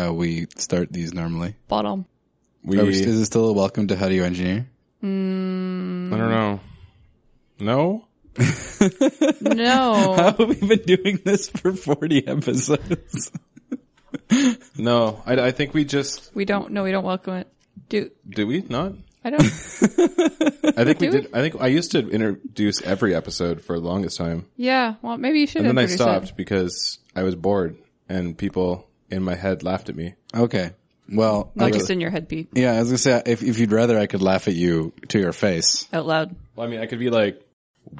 how we start these normally. Bottom. Is it still a welcome to How Do You Engineer? I don't know. No? No. How have we been doing this for 40 episodes? No, I think we just... We don't welcome it. Do we not? I don't. I think we did. I think I used to introduce every episode for the longest time. Yeah. Well, maybe you should. And then I stopped because I was bored and people in my head laughed at me. Okay. Well, not just in your head, Pete. Yeah. I was going to say, if you'd rather, I could laugh at you to your face. Out loud. Well, I mean, I could be like,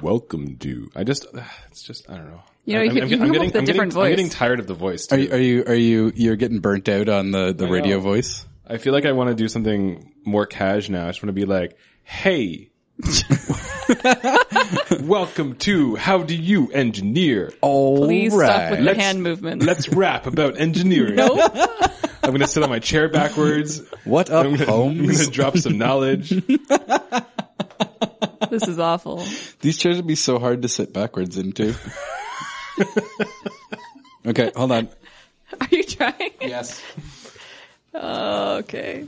welcome to, I don't know. You know, I'm getting tired of the voice. Too. You're getting burnt out on the radio voice? I feel like I want to do something more cash now. I just want to be like, hey, welcome to How Do You Engineer? Please stop with the hand movement. Let's rap about engineering. Nope. I'm going to sit on my chair backwards. What up, Holmes? I'm going to drop some knowledge. This is awful. These chairs would be so hard to sit backwards into. Okay, hold on. Are you trying? Yes. Okay.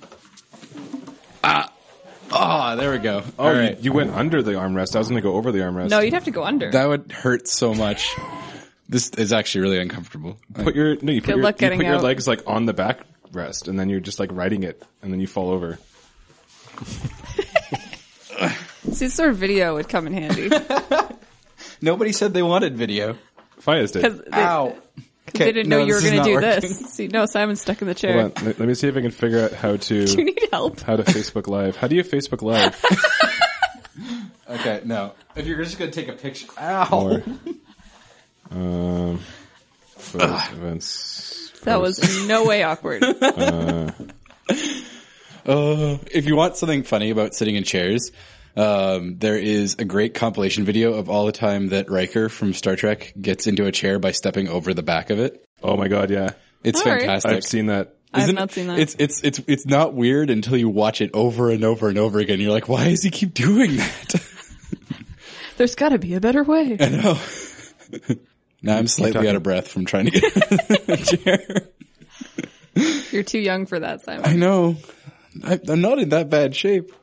There we go. Oh, right. You went under the armrest. I was going to go over the armrest. No, you'd have to go under. That would hurt so much. This is actually really uncomfortable. You put your legs like on the backrest, and then you're just like riding it, and then you fall over. See, this sort of video would come in handy. Nobody said they wanted video. Fias did. Ow. Okay, they didn't know you were going to do this. See, no, Simon's stuck in the chair. Hold on. Let me see if I can figure out how to... Do you need help? How to Facebook Live. How do you Facebook Live? Okay, no. If you're just going to take a picture... Ow! Events. That was in no way awkward. If you want something funny about sitting in chairs... there is a great compilation video of all the time that Riker from Star Trek gets into a chair by stepping over the back of it. Oh my god, yeah. It's all fantastic. Right. I've seen that. I've not seen that. It's not weird until you watch it over and over and over again. You're like, why does he keep doing that? There's gotta be a better way. I know. Now I'm slightly out of breath from trying to get a chair. You're too young for that, Simon. I know. I'm not in that bad shape.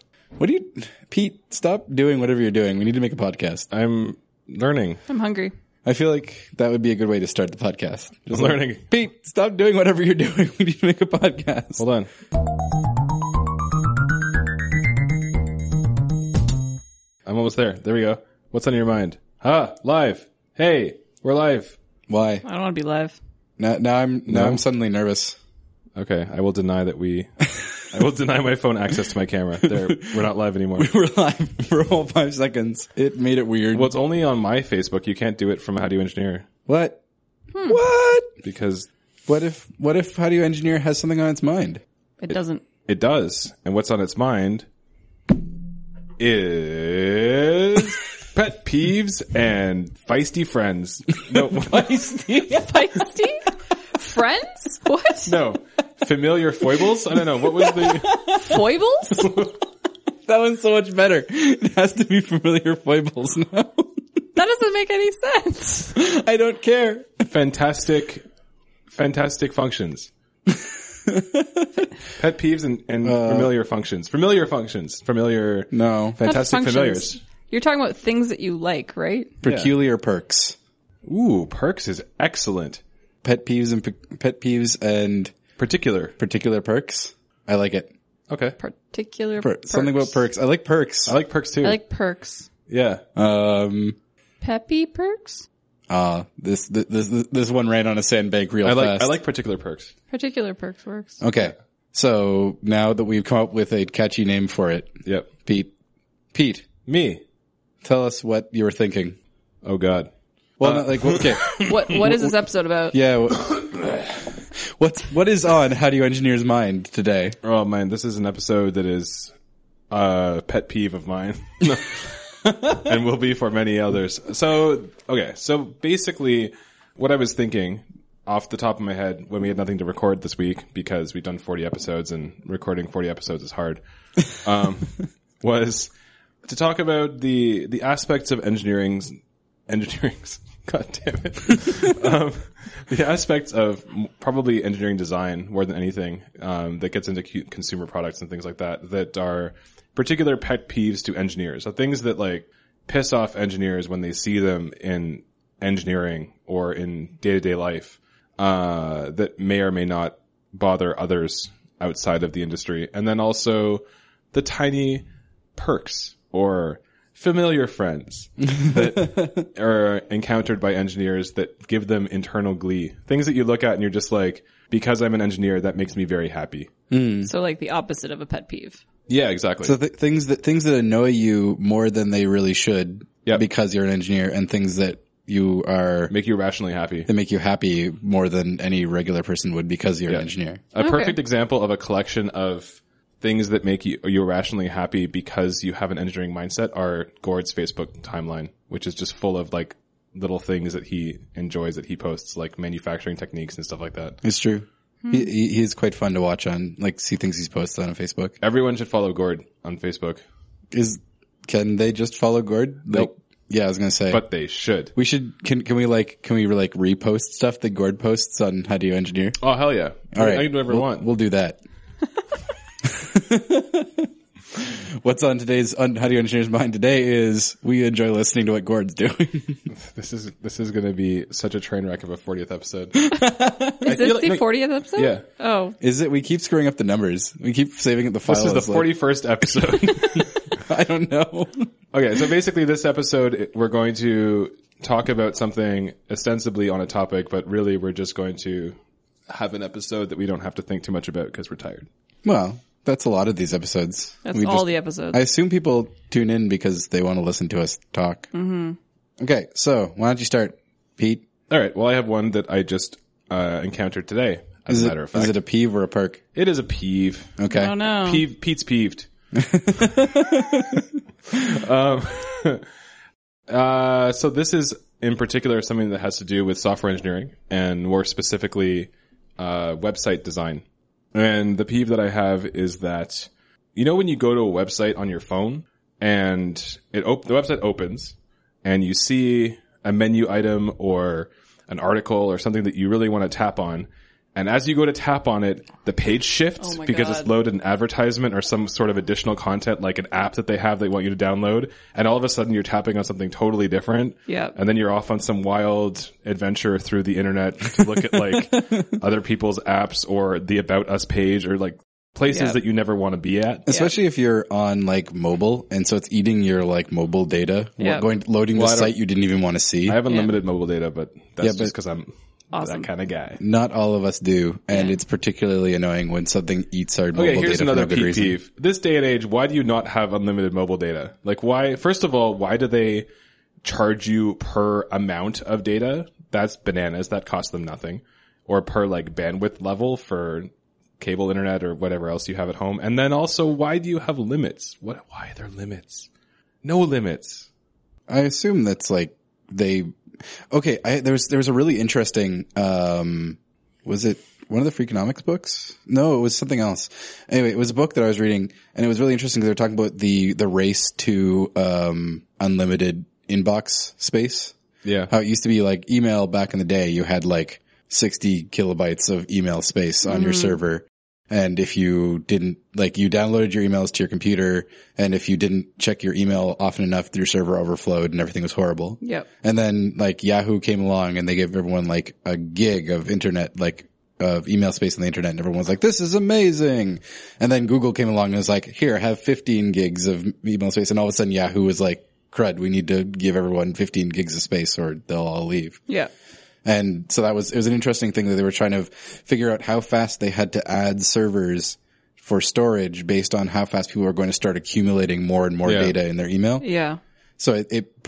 Pete, stop doing whatever you're doing. We need to make a podcast. I'm learning. I'm hungry. I feel like that would be a good way to start the podcast. Just learning. Pete, stop doing whatever you're doing. We need to make a podcast. Hold on. I'm almost there. There we go. What's on your mind? Live. Hey, we're live. Why? I don't want to be live. Now I'm suddenly nervous. Okay, I will deny that we... I will deny my phone access to my camera. There, we're not live anymore. We were live for a whole 5 seconds. It made it weird. Well, it's only on my Facebook. You can't do it from How Do You Engineer. What? What? Because what if How Do You Engineer has something on its mind? It doesn't. It does. And what's on its mind is pet peeves and feisty friends. No, feisty? Friends? What? No. Familiar foibles? I don't know. What was the... Foibles? That one's so much better. It has to be familiar foibles now. That doesn't make any sense. I don't care. Fantastic functions. Pet peeves and familiar functions. Familiar functions. Familiar... No. Fantastic familiars. You're talking about things that you like, right? Peculiar perks. Ooh, perks is excellent. Pet peeves and... Particular perks. I like it. Okay. Perks. Something about perks. I like perks. I like perks too. I like perks. Yeah. Peppy perks? This one ran on a sandbank fast. I like particular perks. Particular perks works. Okay. So now that we've come up with a catchy name for it. Yep. Pete. Me. Tell us what you were thinking. Oh god. Well, not like, okay. What is this episode about? Yeah. What is on How Do You Engineer's mind today? Oh man, this is an episode that is a pet peeve of mine, and will be for many others. So basically, what I was thinking off the top of my head when we had nothing to record this week because we've done 40 episodes and recording 40 episodes is hard, was to talk about the aspects of engineering God damn it. The aspects of probably engineering design more than anything that gets into consumer products and things like that, that are particular pet peeves to engineers. So things that like piss off engineers when they see them in engineering or in day-to-day life that may or may not bother others outside of the industry. And then also the tiny perks or familiar friends that are encountered by engineers that give them internal glee. Things that you look at and you're just like, because I'm an engineer, that makes me very happy. Mm. So like the opposite of a pet peeve. Yeah, exactly. So things that annoy you more than they really should, yep, because you're an engineer, and things that you are make you rationally happy. They make you happy more than any regular person would because you're, yep, an engineer. A perfect example of a collection of things that make you rationally happy because you have an engineering mindset are Gord's Facebook timeline, which is just full of like little things that he enjoys that he posts, like manufacturing techniques and stuff like that. It's true. Hmm. He's quite fun to watch on, like, see things he's posted on Facebook. Everyone should follow Gord on Facebook. Can they just follow Gord? Nope. Like, yeah, I was gonna say. But they should. We should, can we repost stuff that Gord posts on How Do You Engineer? Oh, hell yeah. All right. I can do whatever I want. We'll do that. What's on today's How Do You Engineer's Mind today is we enjoy listening to what Gord's doing. This is going to be such a train wreck of a 40th episode. Is this the 40th episode? Yeah. Oh. Is it? We keep screwing up the numbers. We keep saving up the file. This is the 41st episode. I don't know. Okay, so basically this episode we're going to talk about something ostensibly on a topic, but really we're just going to have an episode that we don't have to think too much about because we're tired. Well, that's a lot of these episodes. That's all the episodes. I assume people tune in because they want to listen to us talk. Mm-hmm. Okay, so why don't you start, Pete? All right, well, I have one that I just encountered today, as a matter of fact. Is it a peeve or a perk? It is a peeve. Okay. Oh, no. Pete's peeved. So this is, in particular, something that has to do with software engineering and more specifically website design. And the peeve that I have is that, you know, when you go to a website on your phone and the website opens and you see a menu item or an article or something that you really want to tap on. And as you go to tap on it, the page shifts because it's loaded an advertisement or some sort of additional content, like an app that they have they want you to download. And all of a sudden you're tapping on something totally different. Yeah. And then you're off on some wild adventure through the internet to look at like other people's apps or the About Us page or like places, yep, that you never want to be at. Especially, yep, if you're on like mobile, and so it's eating your like mobile data, yep, loading the site you didn't even want to see. I have unlimited, yeah, mobile data, but that's just because I'm awesome. That kind of guy. Not all of us do, and it's particularly annoying when something eats our mobile data. Here's another pet peeve. This day and age, why do you not have unlimited mobile data? Like, why? First of all, why do they charge you per amount of data? That's bananas. That costs them nothing. Or per like bandwidth level for cable internet or whatever else you have at home. And then also, why do you have limits? Why are there limits? No limits. I assume that's like they. Okay, there was a really interesting, was it one of the Freakonomics books? No, it was something else. Anyway, it was a book that I was reading, and it was really interesting because they were talking about the race to unlimited inbox space. Yeah. How it used to be like email back in the day, you had like 60 kilobytes of email space on your server. And if you didn't, like, you downloaded your emails to your computer, and if you didn't check your email often enough, your server overflowed and everything was horrible. Yep. And then, like, Yahoo came along and they gave everyone, like, a gig of internet, like, of email space on the internet, and everyone was like, this is amazing. And then Google came along and was like, here, have 15 gigs of email space. And all of a sudden Yahoo was like, crud, we need to give everyone 15 gigs of space or they'll all leave. Yeah. And so it was an interesting thing that they were trying to figure out how fast they had to add servers for storage based on how fast people are going to start accumulating more and more data in their email. Yeah. So it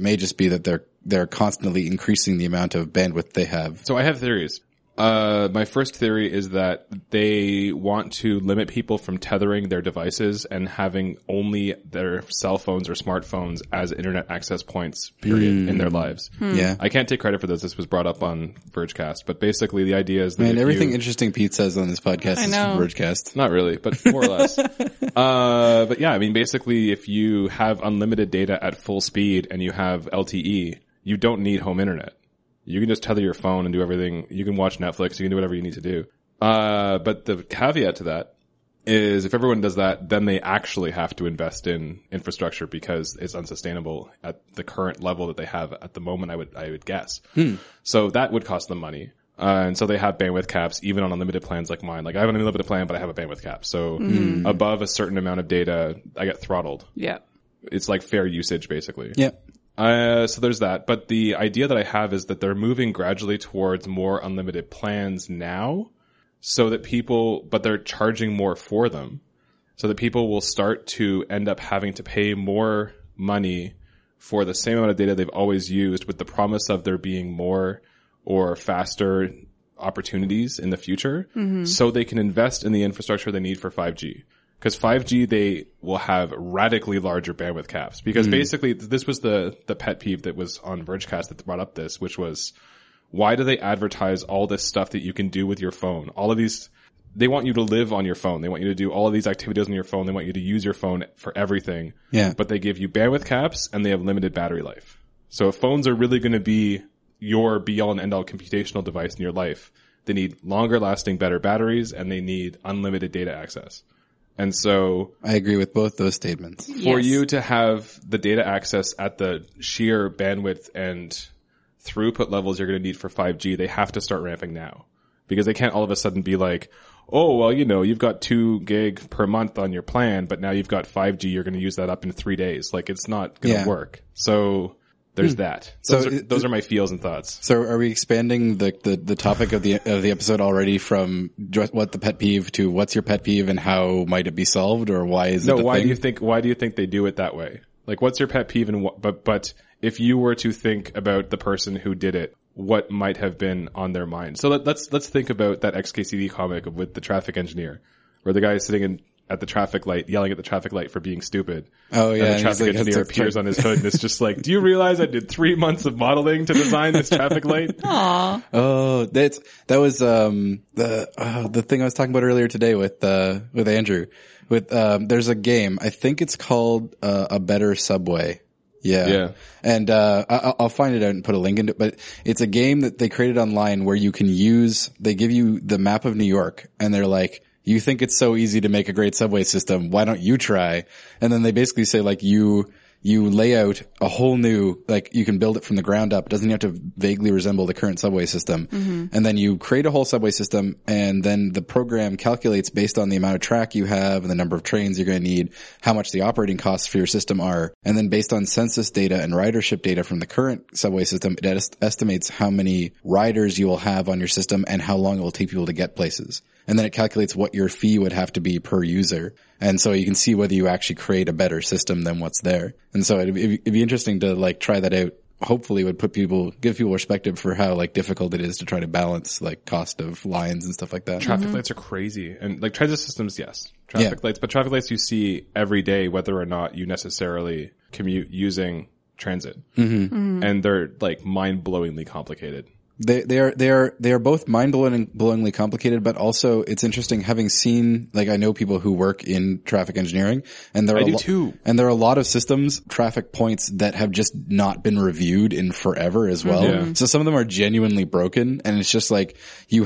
may just be that they're constantly increasing the amount of bandwidth they have. So I have theories. My first theory is that they want to limit people from tethering their devices and having only their cell phones or smartphones as internet access points, period, in their lives. Mm. Yeah. I can't take credit for this. This was brought up on Vergecast, but basically the idea is that everything interesting Pete says on this podcast is from Vergecast. Not really, but more or less. But yeah, I mean, basically if you have unlimited data at full speed and you have LTE, you don't need home internet. You can just tether your phone and do everything. You can watch Netflix. You can do whatever you need to do. But the caveat to that is if everyone does that, then they actually have to invest in infrastructure because it's unsustainable at the current level that they have at the moment, I would guess. So that would cost them money. And so they have bandwidth caps even on unlimited plans like mine. Like I have an unlimited plan, but I have a bandwidth cap. So above a certain amount of data, I get throttled. Yeah. It's like fair usage basically. Yeah. So there's that. But the idea that I have is that they're moving gradually towards more unlimited plans now so that people, but they're charging more for them so that people will start to end up having to pay more money for the same amount of data they've always used with the promise of there being more or faster opportunities in the future so they can invest in the infrastructure they need for 5G. Because 5G, they will have radically larger bandwidth caps. Because basically, this was the pet peeve that was on Vergecast that brought up this, which was, why do they advertise all this stuff that you can do with your phone? All of these, they want you to live on your phone. They want you to do all of these activities on your phone. They want you to use your phone for everything. Yeah. But they give you bandwidth caps, and they have limited battery life. So if phones are really going to be your be-all and end-all computational device in your life, they need longer-lasting, better batteries, and they need unlimited data access. And so I agree with both those statements. For you to have the data access at the sheer bandwidth and throughput levels you're going to need for 5G, they have to start ramping now because they can't all of a sudden be like, oh, well, you know, you've got 2 gig per month on your plan, but now you've got 5G. You're going to use that up in 3 days. Like it's not going to work. So there's that. Those are my feels and thoughts. So are we expanding the topic of the episode already from what the pet peeve to what's your pet peeve and how might it be solved or why is it? No, why do you think they do it that way? Like what's your pet peeve and what, but if you were to think about the person who did it, what might have been on their mind? So let's think about that XKCD comic with the traffic engineer where the guy is sitting at the traffic light, yelling at the traffic light for being stupid. Oh yeah. And the traffic engineer appears on his hood and it's just like, do you realize I did 3 months of modeling to design this traffic light? Aww. Oh, that was, the thing I was talking about earlier today with Andrew. There's a game. I think it's called, A Better Subway. Yeah. And, I'll find it out and put a link into it, but it's a game that they created online where you can use, they give you the map of New York and they're like, you think it's so easy to make a great subway system. Why don't you try? And then they basically say like you lay out a whole new, like you can build it from the ground up. It doesn't have to vaguely resemble the current subway system. And then you create a whole subway system and then the program calculates based on the amount of track you have and the number of trains you're going to need, how much the operating costs for your system are. And then based on census data and ridership data from the current subway system, it estimates how many riders you will have on your system and how long it will take people to get places. And then it calculates what your fee would have to be per user. And so you can see whether you actually create a better system than what's there. And so it'd be interesting to like try that out. Hopefully it would give people perspective for how like difficult it is to try to balance like cost of lines and stuff like that. Traffic lights are crazy. And like transit systems, yes. Traffic lights, but traffic lights you see every day whether or not you necessarily commute using transit. And they're like mind-blowingly complicated. They are both mind-blowingly complicated, but also it's interesting having seen, like I know people who work in traffic engineering and there are a lot of systems, traffic points that have just not been reviewed in forever as well. So some of them are genuinely broken and it's just like a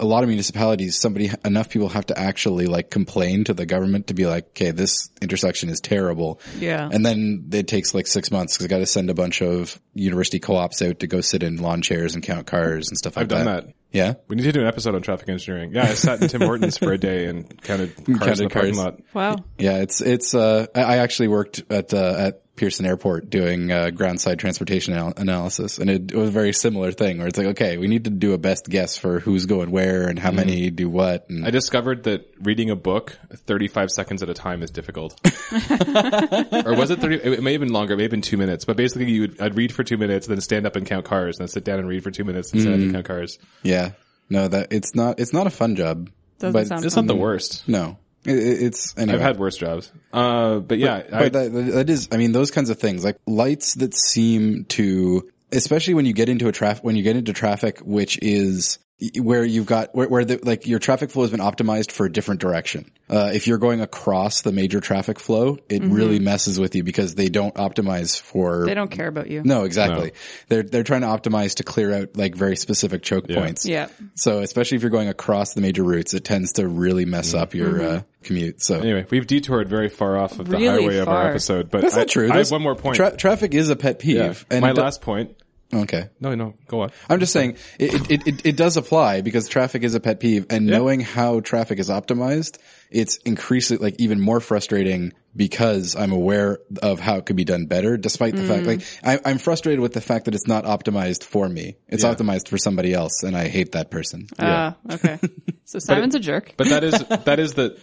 lot of municipalities, enough people have to actually like complain to the government to be like, okay, this intersection is terrible. Yeah. And then it takes like 6 months because I got to send a bunch of university co-ops out to go sit in lawn chairs and count cars and stuff like that. I've done that. Yeah? We need to do an episode on traffic engineering. Yeah, I sat in Tim Hortons for a day and counted cars in the parking lot. Wow. Yeah, it's I actually worked at Pearson Airport doing groundside transportation analysis and it was a very similar thing where it's like, okay, we need to do a best guess for who's going where and how many do what. And I discovered that reading a book 35 seconds at a time is difficult. Or was it 30? It may have been longer. It may have been 2 minutes, but basically I'd read for 2 minutes, then stand up and count cars, and then sit down and read for 2 minutes and stand up and count cars. Yeah. No, it's not a fun job. It's not the worst. No. Anyway. I've had worse jobs. But those kinds of things, like lights that seem to, especially when you get into traffic, which is where you've got where the, like your traffic flow has been optimized for a different direction. If you're going across the major traffic flow, it really messes with you because they don't optimize for. They don't care about you. No, exactly. No. They're trying to optimize to clear out like very specific choke points. Yeah. So especially if you're going across the major routes, it tends to really mess up your commute. So anyway, we've detoured very far off of the highway of our episode, but that's not true. I have one more point. Traffic is a pet peeve. Yeah. And my last point. Okay. No, go on. I'm just saying it does apply because traffic is a pet peeve, and knowing how traffic is optimized, it's increasingly like even more frustrating because I'm aware of how it could be done better, despite the fact like I'm frustrated with the fact that it's not optimized for me. It's optimized for somebody else, and I hate that person. Okay. So Simon's a jerk. But that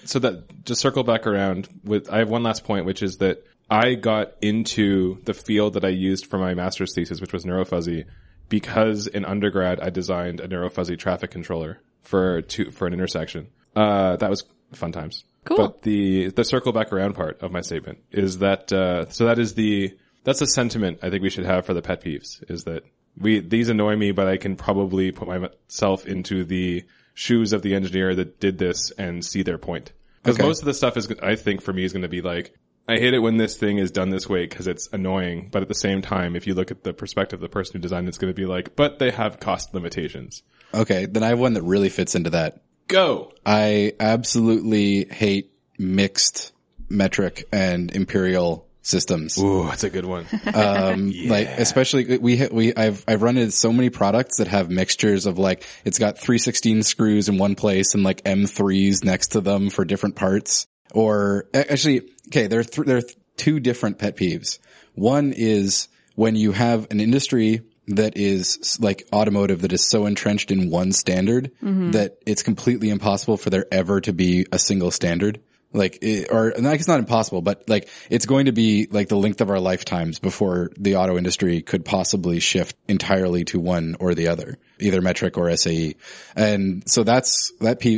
just circle back around with I have one last point, which is that I got into the field that I used for my master's thesis, which was neurofuzzy, because in undergrad I designed a neurofuzzy traffic controller for an intersection. That was fun times. Cool. But the circle back around part of my statement is that that's the sentiment I think we should have for the pet peeves, is that these annoy me, but I can probably put myself into the shoes of the engineer that did this and see their point. Because most of the stuff is, I think for me, is going to be like, I hate it when this thing is done this way because it's annoying. But at the same time, if you look at the perspective of the person who designed it, it's going to be like, but they have cost limitations. Okay. Then I have one that really fits into that. Go. I absolutely hate mixed metric and imperial systems. Ooh, that's a good one. Like especially I've run into so many products that have mixtures of like, it's got 316 screws in one place and like M3s next to them for different parts. Or actually, okay, there are two different pet peeves. One is when you have an industry that is like automotive that is so entrenched in one standard that it's completely impossible for there ever to be a single standard. It's not impossible, but like it's going to be like the length of our lifetimes before the auto industry could possibly shift entirely to one or the other, either metric or SAE. And so that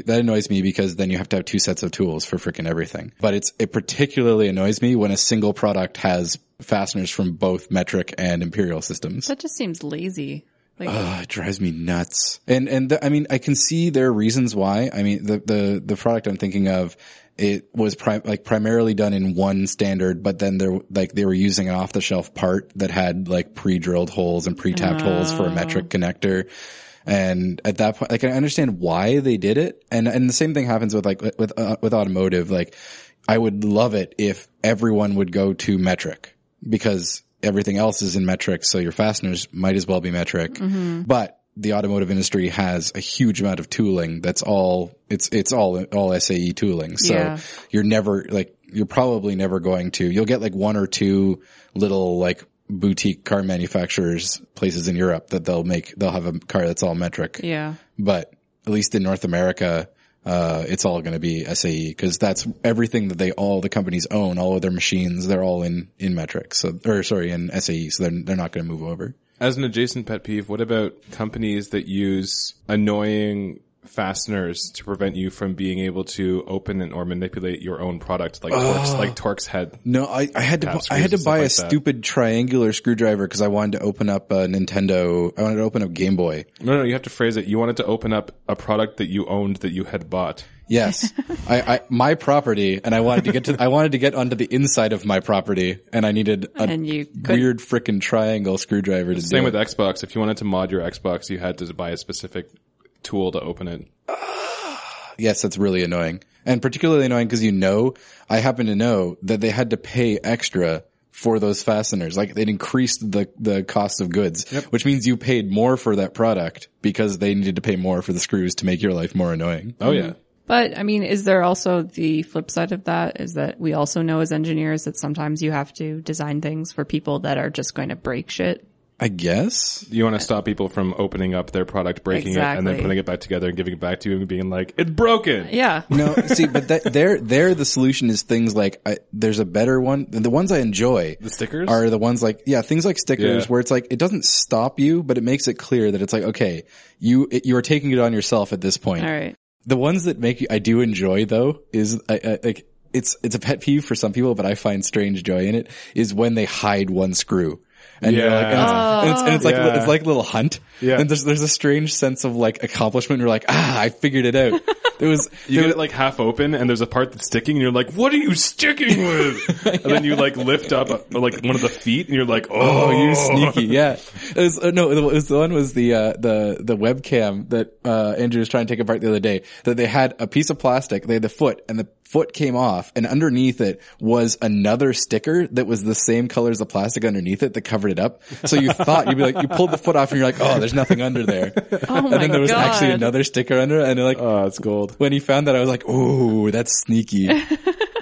annoys me because then you have to have two sets of tools for freaking everything. But it particularly annoys me when a single product has fasteners from both metric and imperial systems. That just seems lazy. It drives me nuts. And I mean, I can see there are reasons why. I mean, the product I'm thinking of, it was primarily done in one standard, but then they were using an off-the-shelf part that had like pre-drilled holes and pre-tapped holes for a metric connector. And at that point, like I understand why they did it, and the same thing happens with automotive. Like I would love it if everyone would go to metric because everything else is in metric, so your fasteners might as well be metric, but the automotive industry has a huge amount of tooling that's all SAE tooling. So you're never you'll get like one or two little like boutique car manufacturers places in Europe that they'll have a car that's all metric. Yeah. But at least in North America, it's all going to be SAE because that's everything that the companies own, all of their machines, they're all in metric. In SAE. So they're not going to move over. As an adjacent pet peeve, what about companies that use annoying fasteners to prevent you from being able to open or manipulate your own product, like Torx head? No, I had to buy a stupid triangular screwdriver because I wanted to open up a Nintendo. I wanted to open up Game Boy. No, you have to phrase it. You wanted to open up a product that you owned that you had bought. Yes. I my property, and I wanted to get onto the inside of my property, and I needed a weird frickin' triangle screwdriver to do it. Same with Xbox. If you wanted to mod your Xbox, you had to buy a specific tool to open it. Yes, that's really annoying. And particularly annoying because I happen to know that they had to pay extra for those fasteners. Like it increased the cost of goods, which means you paid more for that product because they needed to pay more for the screws to make your life more annoying. Oh, yeah. But, I mean, is there also the flip side of that is that we also know as engineers that sometimes you have to design things for people that are just going to break shit? I guess. You want to stop people from opening up their product, breaking it, and then putting it back together and giving it back to you and being like, it's broken! Yeah. No, see, but there the solution is things like, there's a better one. The ones I enjoy. The stickers? Are the ones like, things like stickers where it's like, it doesn't stop you, but it makes it clear that it's like, okay, you are taking it on yourself at this point. All right. The ones that make you, I do enjoy though, is like it's a pet peeve for some people, but I find strange joy in it, is when they hide one screw. and you're like, and it's like it's like Little Hunt. Yeah. And there's a strange sense of like accomplishment. You're like, I figured it out. It was like half open, and there's a part that's sticking, and you're like, what are you sticking with? And then you like lift up like one of the feet, and you're like, oh, you're sneaky. Yeah. It was, the webcam that Andrew was trying to take apart the other day. That they had a piece of plastic, they had the foot, and the foot came off, and underneath it was another sticker that was the same color as the plastic underneath it that covered it up. So you thought you'd be like, you pulled the foot off, and you're like, oh, there's nothing under there. Oh, and then there was actually another sticker under it, and you're like, oh, it's gold. When he found that, I was like, oh, that's sneaky.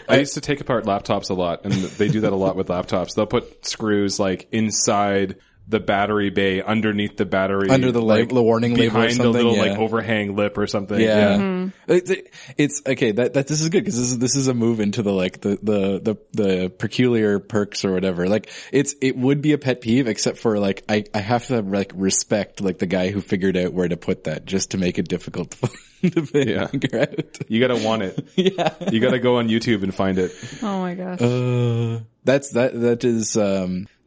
I used to take apart laptops a lot, and they do that a lot with laptops. They'll put screws like inside the battery bay, underneath the battery, under the like, the warning label or something, behind a little like overhang lip or something. Yeah. Mm-hmm. It's okay. That this is good because this is a move into the like the peculiar perks or whatever. Like it would be a pet peeve, except for like I have to like respect like the guy who figured out where to put that just to make it difficult to figure out. You gotta want it. Yeah. You gotta go on YouTube and find it. Oh my gosh.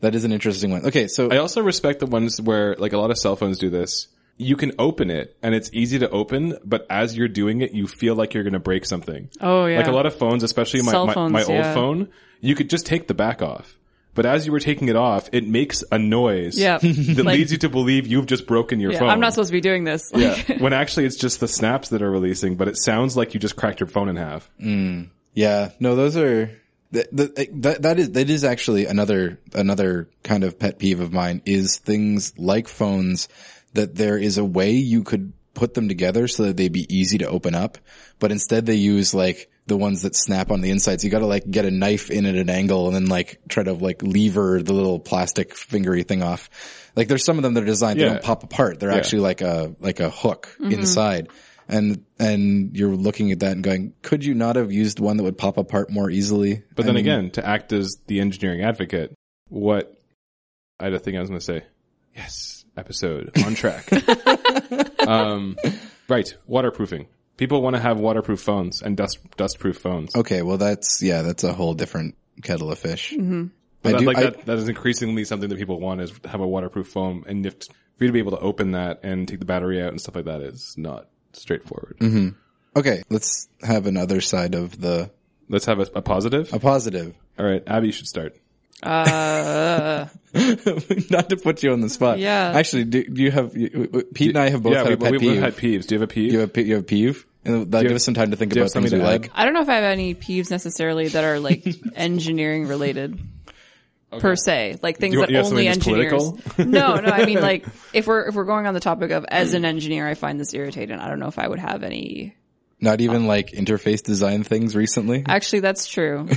That is an interesting one. Okay, so I also respect the ones where, like, a lot of cell phones do this. You can open it, and it's easy to open, but as you're doing it, you feel like you're going to break something. Oh, yeah. Like, a lot of phones, especially my old phone, you could just take the back off. But as you were taking it off, it makes a noise that leads you to believe you've just broken your phone. I'm not supposed to be doing this. Yeah, when actually it's just the snaps that are releasing, but it sounds like you just cracked your phone in half. Mm. Yeah. No, those are... That is actually another kind of pet peeve of mine is things like phones that there is a way you could put them together so that they'd be easy to open up, but instead they use like the ones that snap on the inside. So you gotta like get a knife in at an angle and then like try to like lever the little plastic fingery thing off. Like there's some of them that are designed they don't pop apart. They're actually like a hook inside. And you're looking at that and going, could you not have used one that would pop apart more easily? But then again, to act as the engineering advocate, I had a thing I was going to say. Yes, episode on track. Right, waterproofing. People want to have waterproof phones and dustproof phones. Okay, well that's a whole different kettle of fish. Mm-hmm. That is increasingly something that people want is have a waterproof phone, and if for you to be able to open that and take the battery out and stuff like that is not straightforward. Mm-hmm. Okay, let's have another side of the... Let's have a positive? A positive. All right, Abby, you should start. Not to put you on the spot. Yeah. Actually, do you have... Pete and I have both had a pet peeve. Yeah, we've had peeves. Do you have a peeve? You have a peeve? And that'll give us some time to think about things we like. I don't know if I have any peeves necessarily that are like engineering related. Okay. Per se, like things that only engineers. No, I mean, like if we're going on the topic of as an engineer, I find this irritating. I don't know if I would have any. Not even like interface design things recently? Actually, that's true.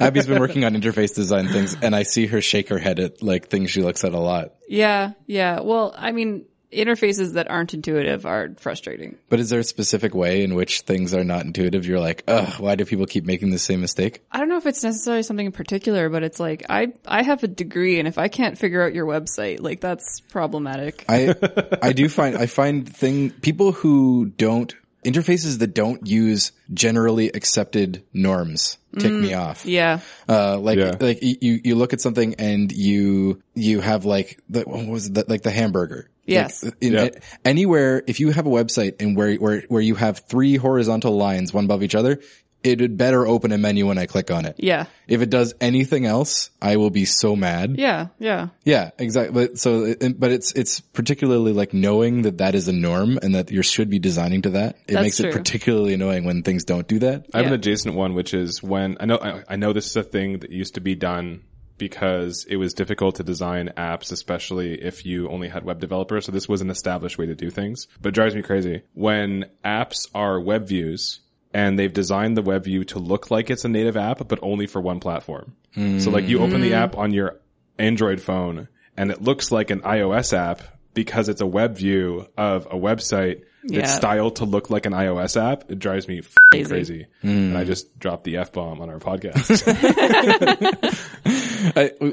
Abby's been working on interface design things, and I see her shake her head at like things she looks at a lot. Yeah. Well, I mean, interfaces that aren't intuitive are frustrating. But is there a specific way in which things are not intuitive? You're like, ugh, why do people keep making the same mistake? I don't know if it's necessarily something in particular, but it's like, I have a degree, and if I can't figure out your website, like that's problematic. Interfaces that don't use generally accepted norms tick me off. Yeah. Like you look at something and you have like the hamburger. Yes. Like, anywhere, if you have a website and where you have three horizontal lines, one above each other, it had better open a menu when I click on it. Yeah. If it does anything else, I will be so mad. Yeah. Yeah, exactly. But it's particularly like knowing that is a norm and that you should be designing to that. It makes it particularly annoying when things don't do that. I have an adjacent one, which is when I know this is a thing that used to be done because it was difficult to design apps, especially if you only had web developers. So this was an established way to do things, but it drives me crazy when apps are web views. And they've designed the web view to look like it's a native app, but only for one platform. Mm. So like you open the app on your Android phone and it looks like an iOS app because it's a web view of a website that's styled to look like an iOS app. It drives me crazy. And I just dropped the F-bomb on our podcast.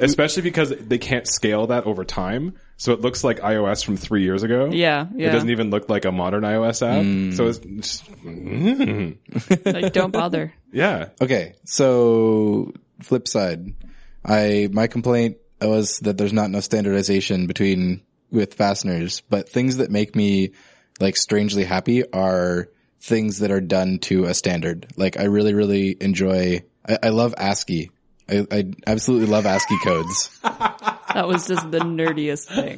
Especially because they can't scale that over time. So it looks like iOS from 3 years ago. Yeah. It doesn't even look like a modern iOS app. So it's just... Like, don't bother. Yeah. Okay. So, flip side. My complaint was that there's not enough standardization with fasteners, but things that make me like strangely happy are things that are done to a standard. Like I really, really enjoy, I love ASCII. I absolutely love ASCII codes. That was just the nerdiest thing.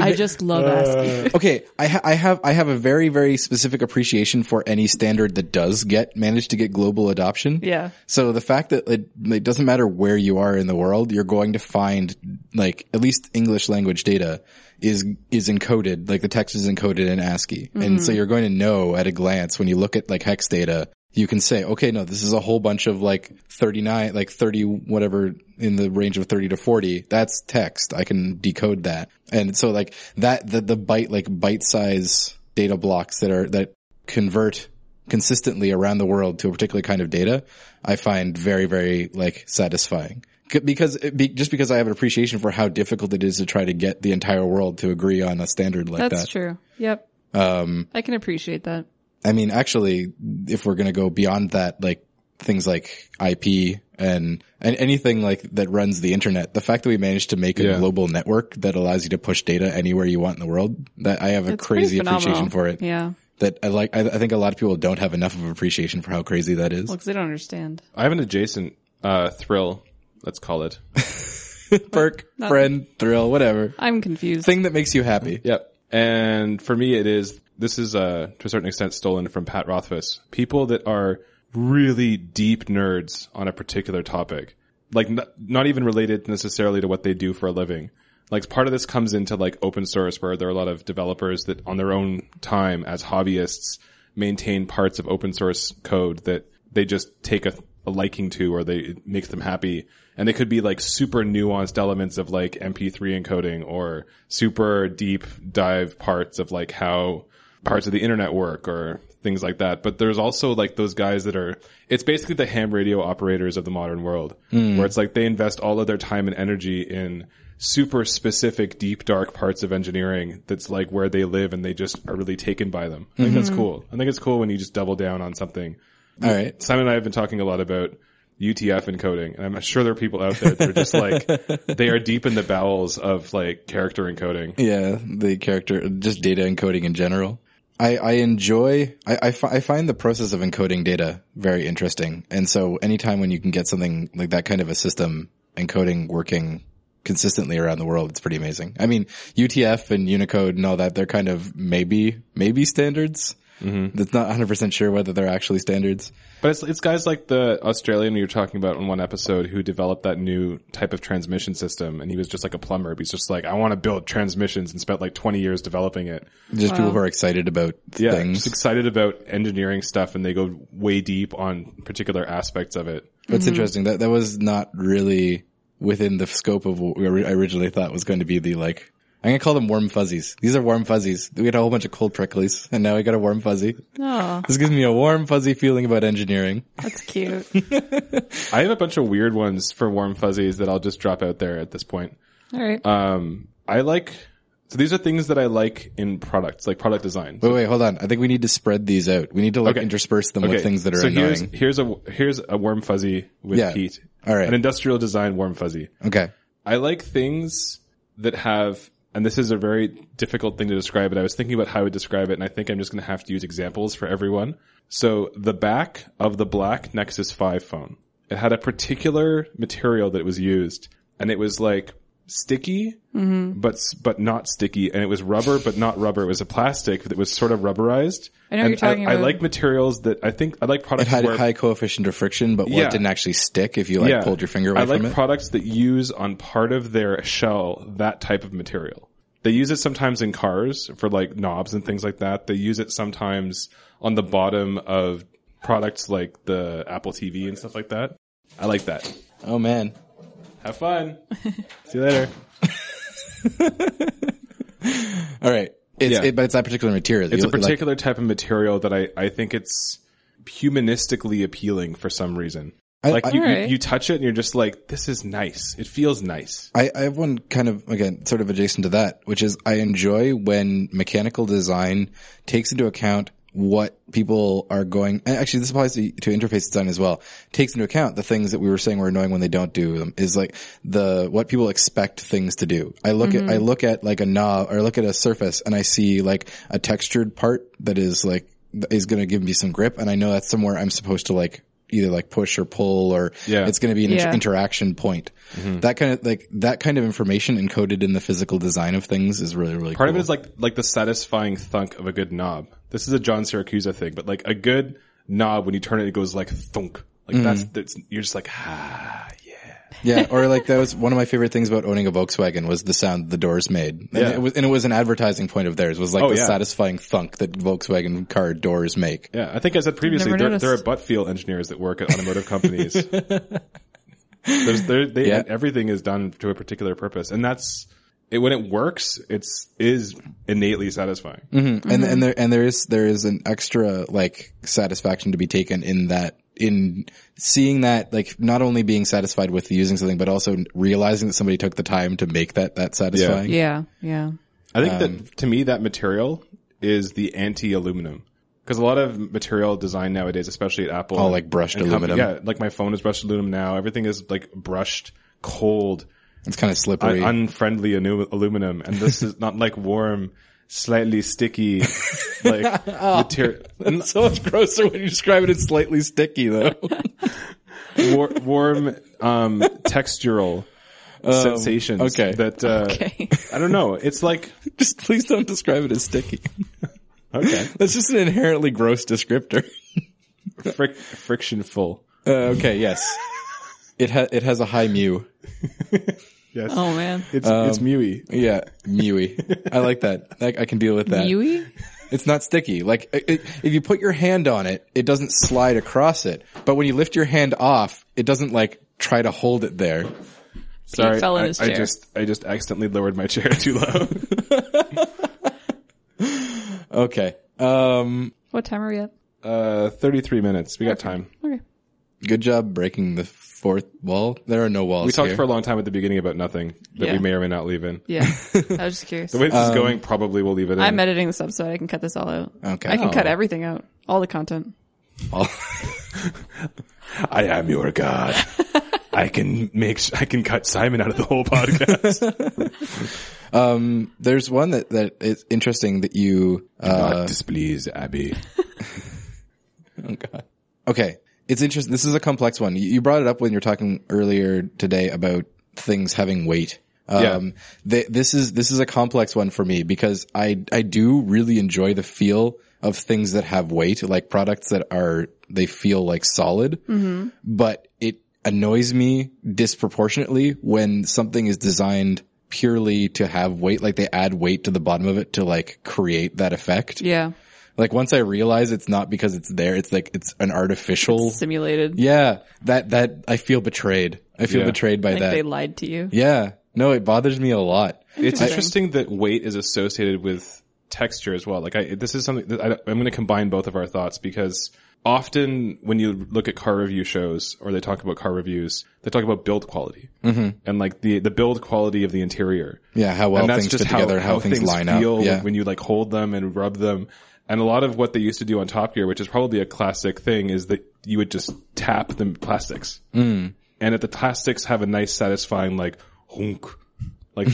I just love ASCII. Okay. I have a very, very specific appreciation for any standard that does manage to get global adoption. Yeah. So the fact that it doesn't matter where you are in the world, you're going to find like at least English language data is encoded, like the text is encoded in ASCII. Mm-hmm. And so you're going to know at a glance when you look at like hex data, you can say, okay, no, this is a whole bunch of like 39, like 30, whatever, in the range of 30 to 40. That's text. I can decode that. And so like that, bite size data blocks that convert consistently around the world to a particular kind of data, I find very, very like satisfying. Because I have an appreciation for how difficult it is to try to get the entire world to agree on a standard like that. That's true. Yep. I can appreciate that. I mean, actually, if we're going to go beyond that, like things like IP and anything like that runs the internet, the fact that we managed to make a global network that allows you to push data anywhere you want in the world, that I have a crazy appreciation for it. Yeah. That I think a lot of people don't have enough of appreciation for how crazy that is. Well, cause they don't understand. I have an adjacent, thrill, let's call it. Perk, friend, thrill, whatever. I'm confused. Thing that makes you happy. Yep. And for me, it is, this is to a certain extent stolen from Pat Rothfuss. People that are really deep nerds on a particular topic, like not even related necessarily to what they do for a living. Like part of this comes into like open source, where there are a lot of developers that on their own time as hobbyists maintain parts of open source code that they just take a liking to, or it makes them happy. And they could be like super nuanced elements of like MP3 encoding, or super deep dive parts of like how parts of the internet work or things like that. But there's also like those guys that are, it's basically the ham radio operators of the modern world, where it's like they invest all of their time and energy in super specific, deep, dark parts of engineering. That's like where they live, and they just are really taken by them. I think that's cool. I think it's cool when you just double down on something. All right. Simon and I have been talking a lot about UTF encoding, and I'm sure there are people out there that are just like, they are deep in the bowels of like character encoding. Yeah. Just data encoding in general. I find the process of encoding data very interesting. And so anytime when you can get something like that kind of a system encoding working consistently around the world, it's pretty amazing. I mean, UTF and Unicode and all that, they're kind of maybe standards. Mm-hmm. That's not 100% sure whether they're actually standards. But it's guys like the Australian you were talking about in one episode who developed that new type of transmission system, and he was just like a plumber. He's just like, I want to build transmissions, and spent like 20 years developing it. Just people who are excited about things. Just excited about engineering stuff, and they go way deep on particular aspects of it. That's interesting. That was not really within the scope of what I originally thought was going to be the like... I'm going to call them warm fuzzies. These are warm fuzzies. We had a whole bunch of cold pricklies, and now I got a warm fuzzy. Aww. This gives me a warm fuzzy feeling about engineering. That's cute. I have a bunch of weird ones for warm fuzzies that I'll just drop out there at this point. All right. So these are things that I like in products, like product design. Wait, hold on. I think we need to spread these out. We need to intersperse them with things that are annoying. So here's a warm fuzzy with Pete. All right. An industrial design warm fuzzy. Okay. I like things that have... And this is a very difficult thing to describe, but I was thinking about how I would describe it, and I think I'm just going to have to use examples for everyone. So the back of the black Nexus 5 phone, it had a particular material that was used, and it was like sticky, but not sticky, and it was rubber, but not rubber. It was a plastic that was sort of rubberized. I know what you're talking about. I like materials that I like products that had a high coefficient of friction, but it didn't actually stick if you pulled your finger away from it. I like products that use on part of their shell that type of material. They use it sometimes in cars for like knobs and things like that. They use it sometimes on the bottom of products like the Apple TV and stuff like that. I like that. Oh man. Have fun. See you later. All right. But it's that particular material. It's a particular type of material that I think it's humanistically appealing for some reason. You touch it and you're just like, this is nice. It feels nice. I have one kind of, again, sort of adjacent to that, which is I enjoy when mechanical design takes into account what people are going, and actually this applies to interface design as well, takes into account the things that we were saying were annoying when they don't do them, is like what people expect things to do. I look at like a knob, or I look at a surface and I see like a textured part that is like, is going to give me some grip. And I know that's somewhere I'm supposed to like either like push or pull, or it's going to be an interaction point. Mm-hmm. That kind of information encoded in the physical design of things is really, really cool. Part of it is like the satisfying thunk of a good knob. This is a John Siracusa thing, but like a good knob, when you turn it, it goes like thunk. Like that's you're just like, Yeah, or like that was one of my favorite things about owning a Volkswagen was the sound the doors made. And it was an advertising point of theirs. It was like satisfying thunk that Volkswagen car doors make. Yeah, I think I said previously there are butt feel engineers that work at automotive companies. Everything is done to a particular purpose, and that's it. When it works, it is innately satisfying. Mm-hmm. And there is an extra like satisfaction to be taken in that. In seeing that, like, not only being satisfied with using something, but also realizing that somebody took the time to make that satisfying. Yeah. I think that, to me, that material is the anti-aluminum. Because a lot of material design nowadays, especially at Apple. Oh, like brushed aluminum. Yeah, like my phone is brushed aluminum now. Everything is, like, brushed, cold. It's kind of slippery. Unfriendly aluminum. And this is not, like, warm, slightly sticky, like material. It's so much grosser when you describe it as slightly sticky, though. Warm, textural sensations. Okay. That. I don't know. It's like, just please don't describe it as sticky. Okay. That's just an inherently gross descriptor. Frictionful. Okay. Yes. It has a high mu. Yes. Oh man, it's mewy. Yeah, mewy. I like that. I can deal with that. Mewy? It's not sticky. Like if you put your hand on it, it doesn't slide across it. But when you lift your hand off, it doesn't like try to hold it there. Sorry, fell in his chair. I just accidentally lowered my chair too low. Okay. What time are we at? 33 minutes. We got time. Okay. Good job breaking the fourth wall. There are no walls. We talked for a long time at the beginning about nothing that we may or may not leave in. Yeah. I was just curious. The way this is going, probably we'll leave it in. I'm editing this episode. I can cut this all out. Okay. I can cut everything out. All the content. I am your god. I can cut Simon out of the whole podcast. There's one that is interesting that you, not displease Abby. Oh god. Okay. It's interesting. This is a complex one. You brought it up when you were talking earlier today about things having weight. This is a complex one for me because I do really enjoy the feel of things that have weight, like products that they feel like solid, but it annoys me disproportionately when something is designed purely to have weight, like they add weight to the bottom of it to like create that effect. Yeah. Like once I realize it's not because it's there, it's like it's an artificial simulated. Yeah, that I feel betrayed. I feel betrayed by that. They lied to you. Yeah, no, it bothers me a lot. It's interesting that weight is associated with texture as well. Like this is something that I'm going to combine both of our thoughts because often when you look at car review shows or they talk about car reviews, they talk about build quality and like the build quality of the interior. Yeah, how well things fit together, how things line up. Yeah. When you like hold them and rub them. And a lot of what they used to do on Top Gear, which is probably a classic thing, is that you would just tap the plastics. Mm. And if the plastics have a nice satisfying, like, honk. Like,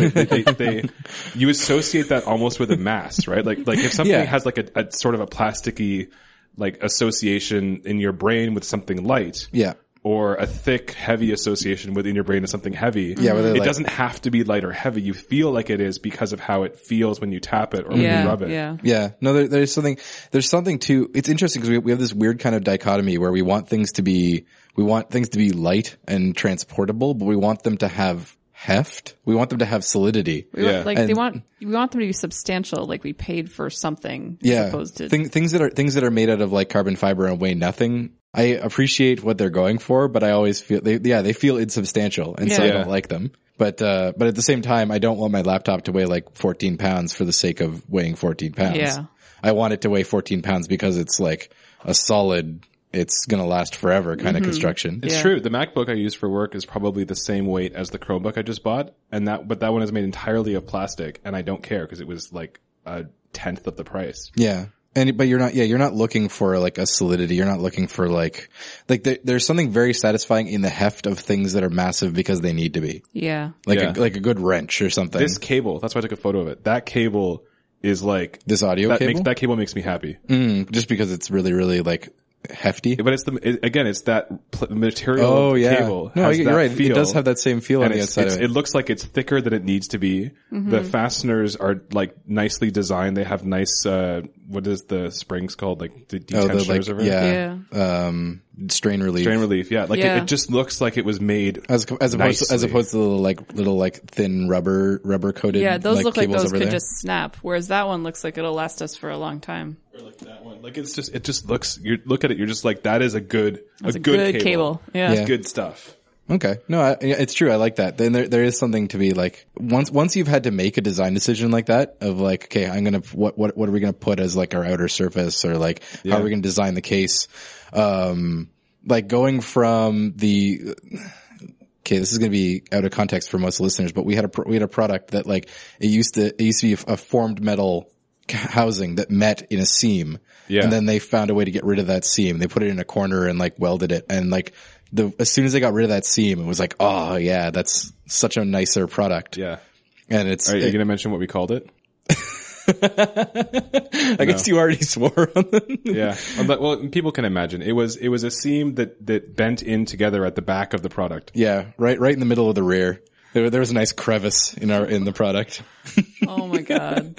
you associate that almost with a mass, right? Like if something has like a sort of a plasticky, like, association in your brain with something light. Yeah. Or a thick, heavy association within your brain of something heavy. Yeah, it doesn't have to be light or heavy. You feel like it is because of how it feels when you tap it or when you rub it. Yeah. No, there's something too. It's interesting because we have this weird kind of dichotomy where we want things to be light and transportable, but we want them to have heft. We want them to have solidity. We want them to be substantial, like we paid for something. Yeah. As opposed to things that are made out of like carbon fiber and weigh nothing. I appreciate what they're going for, but I always feel they feel insubstantial, and so I don't like them. But at the same time, I don't want my laptop to weigh like 14 pounds for the sake of weighing 14 pounds. Yeah. I want it to weigh 14 pounds because it's like a solid, it's going to last forever kind of construction. It's true. The MacBook I use for work is probably the same weight as the Chromebook I just bought, but that one is made entirely of plastic, and I don't care because it was like a tenth of the price. Yeah. But you're not, you're not looking for like a solidity. You're not looking for like there's something very satisfying in the heft of things that are massive because they need to be. Yeah. Like a good wrench or something. This cable, that's why I took a photo of it. That cable is like this audio cable. That cable makes me happy. Just because it's really, really like hefty. But it's it's that material. Oh yeah. Cable. No, you're right. Feel, it does have that same feel on the outside of it. It looks like it's thicker than it needs to be. Mm-hmm. The fasteners are like nicely designed. They have nice, what is the springs called? Like the detensioners over there? Yeah. Strain relief. Yeah. Like it just looks like it was made as opposed to the little thin rubber coated. Yeah. Those look like those could just snap. Whereas that one looks like it'll last us for a long time. Or like that one. Like it just looks, you look at it, you're just like, that is a good cable. Yeah. It's good stuff. Okay. No, it's true. I like that. Then there is something to be like, once you've had to make a design decision like that of like, okay, I'm going to, what are we going to put as like our outer surface or like, how are we going to design the case? Like going from the, okay, this is going to be out of context for most listeners, but we had a product that like, it used to be a formed metal housing that met in a seam. Yeah. And then they found a way to get rid of that seam. They put it in a corner and like welded it and like, as soon as they got rid of that seam, it was like, oh yeah, that's such a nicer product. Yeah. And it's. Are you going to mention what we called it? I guess you already swore on them. Yeah. But, well, people can imagine. It was a seam that bent in together at the back of the product. Yeah. Right in the middle of the rear. There was a nice crevice in the product. Oh my God.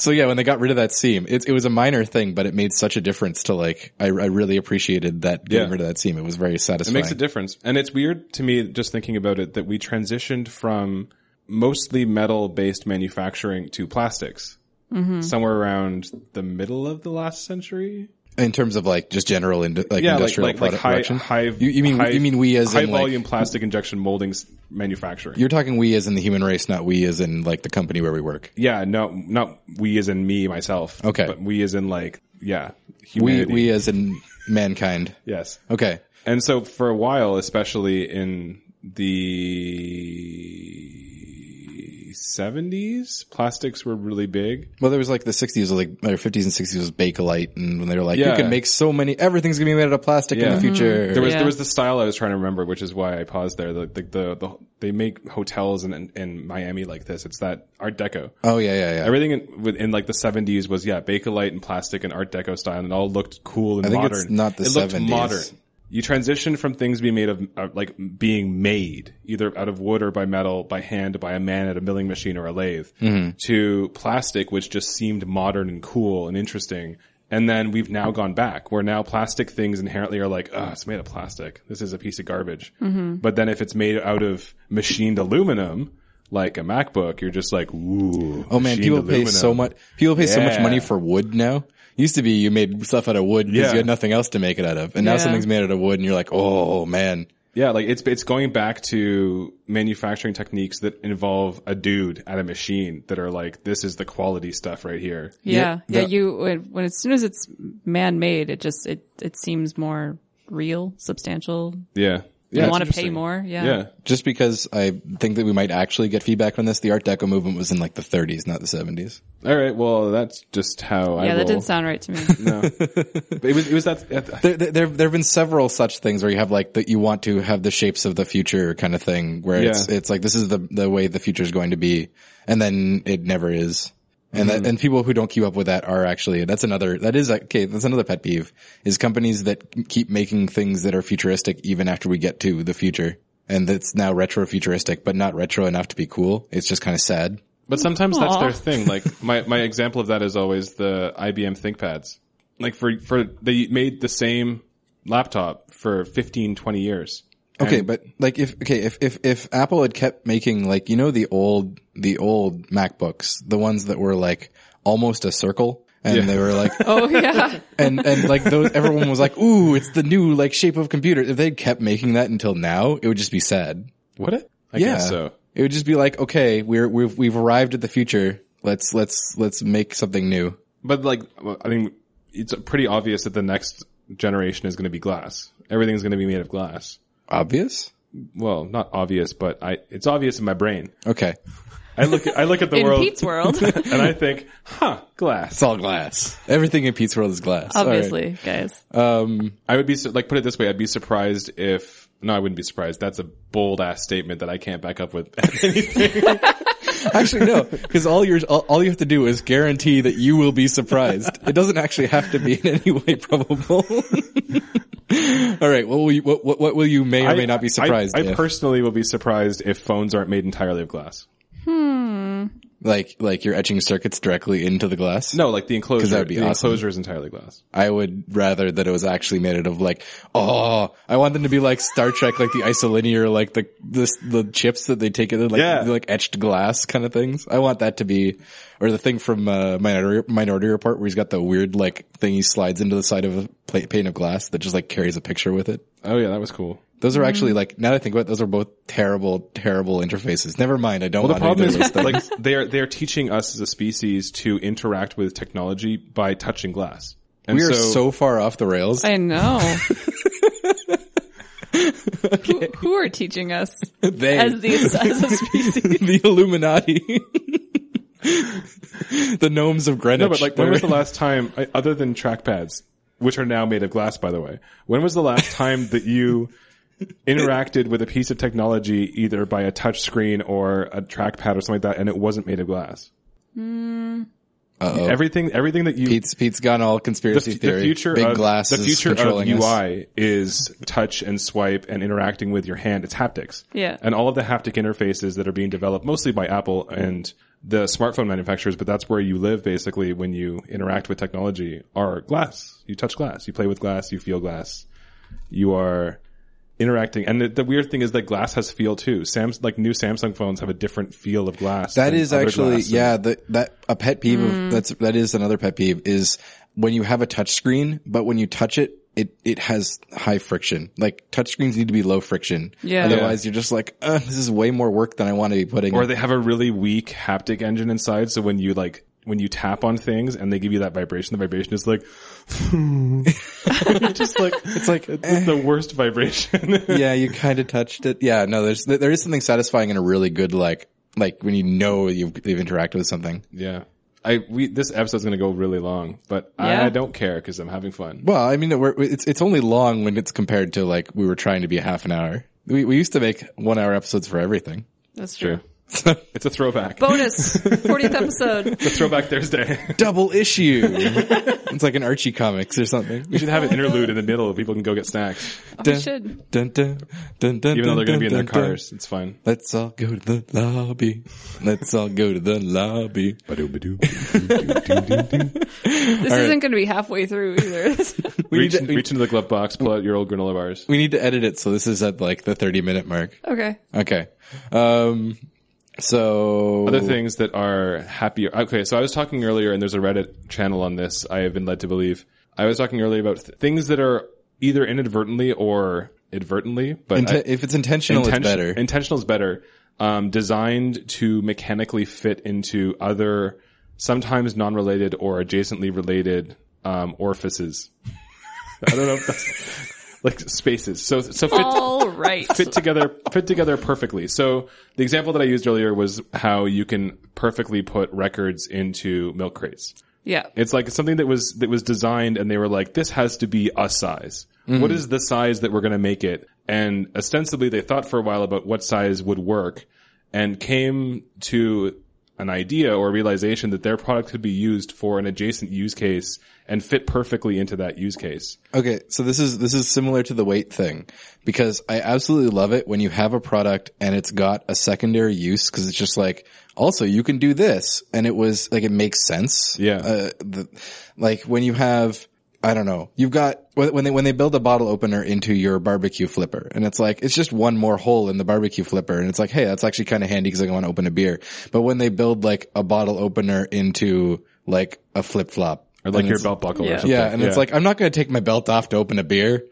So yeah, when they got rid of that seam, it was a minor thing, but it made such a difference to like, I really appreciated that getting rid of that seam. It was very satisfying. It makes a difference. And it's weird to me, just thinking about it, that we transitioned from mostly metal-based manufacturing to plastics somewhere around the middle of the last century. In terms of like just general industrial product production? You mean we as in high-volume plastic injection molding manufacturing. You're talking we as in the human race, not we as in like the company where we work. Yeah, no, not we as in me, myself. Okay. But we as in like, humanity. We as in mankind. Yes. Okay. And so for a while, especially in the 70s, plastics were really big. Well, there was like the 60s or 50s and 60s was Bakelite, and when they were like, you can make so many, everything's gonna be made out of plastic in the future. There was the style I was trying to remember, which is why I paused there. They make hotels in Miami like this. It's that Art Deco. Oh yeah. Everything in like the 70s was Bakelite and plastic and Art Deco style, and it all looked cool and modern. It's not the 70s. It looked modern. You transition from things being made of like being made either out of wood or by metal, by hand, by a man at a milling machine or a lathe to plastic, which just seemed modern and cool and interesting. And then we've now gone back where now plastic things inherently are like, oh, it's made of plastic. This is a piece of garbage. Mm-hmm. But then if it's made out of machined aluminum, like a MacBook, you're just like, ooh. Oh man, people pay so much money for wood now. Used to be you made stuff out of wood because you had nothing else to make it out of. And now something's made out of wood and you're like, oh man. Yeah, like it's going back to manufacturing techniques that involve a dude at a machine that are like, this is the quality stuff right here. Yeah. As soon as it's man-made, it just, it seems more real, substantial. Yeah. You want to pay more? Yeah. Yeah. Just because I think that we might actually get feedback on this, the Art Deco movement was in like the 30s, not the 70s. All right. Well, that's just how I roll. That didn't sound right to me. No. It was that. There have been several such things where you have like that you want to have the shapes of the future kind of thing where it's like this is the way the future is going to be, and then it never is. And and people who don't keep up with that are actually, that's another pet peeve, is companies that keep making things that are futuristic even after we get to the future. And that's now retro futuristic, but not retro enough to be cool. It's just kind of sad. But sometimes that's their thing. Like my example of that is always the IBM ThinkPads. Like for they made the same laptop for 15, 20 years. Okay, but like if Apple had kept making like, you know, the old MacBooks, the ones that were like almost a circle and they were like, oh yeah. And like those, everyone was like, ooh, it's the new like shape of computer. If they kept making that until now, it would just be sad. Would it? I guess so. It would just be like, okay, we've arrived at the future. Let's make something new. But like, I mean, it's pretty obvious that the next generation is going to be glass. Everything's going to be made of glass. Obvious? Well, not obvious, but it's obvious in my brain. Okay. I look at the world. In Pete's world. And I think, glass. It's all glass. Everything in Pete's world is glass. Obviously, right, guys. I would be, put it this way, I'd be surprised if, no, I wouldn't be surprised. That's a bold ass statement that I can't back up with anything. Actually, no, because all you have to do is guarantee that you will be surprised. It doesn't actually have to be in any way probable. All right. What will you may or may not be surprised? I personally will be surprised if phones aren't made entirely of glass. Like you're etching circuits directly into the glass? No, like the enclosure. Because that would be awesome. The enclosure is entirely glass. I would rather that it was actually made out of I want them to be like Star Trek, like the isolinear, like the chips that they take in, like etched glass kind of things. I want that to be, or the thing from Minority Report where he's got the weird like thing he slides into the side of a pane of glass that just like carries a picture with it. Oh yeah, that was cool. Those are actually, like, now that I think about it, those are both terrible, terrible interfaces. Never mind, I don't want either of those things. Like, they're teaching us as a species to interact with technology by touching glass. And we are so far off the rails. I know. Okay. Who are teaching us? They. As a species. The Illuminati. The gnomes of Greenwich. No, but when was the last time, other than trackpads, which are now made of glass, by the way, when was the last time that you interacted with a piece of technology either by a touch screen or a trackpad or something like that, and it wasn't made of glass? Everything that you... Pete's gone all conspiracy theory. The future of UI is touch and swipe and interacting with your hand. It's haptics. Yeah. And all of the haptic interfaces that are being developed mostly by Apple and the smartphone manufacturers, but that's where you live basically when you interact with technology, are glass. You touch glass. You play with glass. You feel glass. You are... interacting. And the weird thing is that glass has feel too. New Samsung phones have a different feel of glass. That is actually, yeah, a pet peeve of, that is another pet peeve is when you have a touch screen, but when you touch it, it has high friction. Like touchscreens need to be low friction. Yeah. Otherwise you're just like, this is way more work than I want to be putting. Or they have a really weak haptic engine inside. So when you when you tap on things and they give you that vibration, the vibration is like, just like, it's like the worst vibration. Yeah, you kind of touched it. Yeah, no, there is something satisfying in a really good, like when you know you've interacted with something. Yeah. This episode's going to go really long, but yeah. I don't care because I'm having fun. Well, I mean, it's only long when it's compared to like we were trying to be a half an hour. We used to make 1 hour episodes for everything. That's true. It's a throwback. Bonus 40th episode. It's a throwback Thursday. Double issue. It's like an Archie comics or something. We should have an interlude in the middle. People can go get snacks. We should. Dun, dun, dun, dun, even though they're going to be in their cars, it's fine. Let's all go to the lobby. Let's all go to the lobby. This isn't going to be halfway through either. We reach into the glove box, pull out your old granola bars. We need to edit it, so this is at like the 30-minute mark. Okay. So other things that are happier. Okay, so I was talking earlier, and there's a Reddit channel on this, I have been led to believe. I was talking earlier about things that are either inadvertently or advertently, but if it's intentional, it's better. Intentional is better. Designed to mechanically fit into other, sometimes non-related or adjacently related orifices. I don't know if that's... like spaces. So fit together perfectly. So the example that I used earlier was how you can perfectly put records into milk crates. Yeah. It's like something that was designed and they were like, this has to be a size. Mm-hmm. What is the size that we're going to make it? And ostensibly they thought for a while about what size would work and came to an idea or realization that their product could be used for an adjacent use case and fit perfectly into that use case. Okay. So this is similar to the weight thing, because I absolutely love it when you have a product and it's got a secondary use, because it's just like, also you can do this. And it was like, it makes sense. Yeah. Like when you have, I don't know. You've got, when they build a bottle opener into your barbecue flipper, and it's like, it's just one more hole in the barbecue flipper, and it's like, hey, that's actually kind of handy because I want to open a beer. But when they build like a bottle opener into like a flip flop. Or like your belt buckle or something. Yeah, and it's like, I'm not going to take my belt off to open a beer.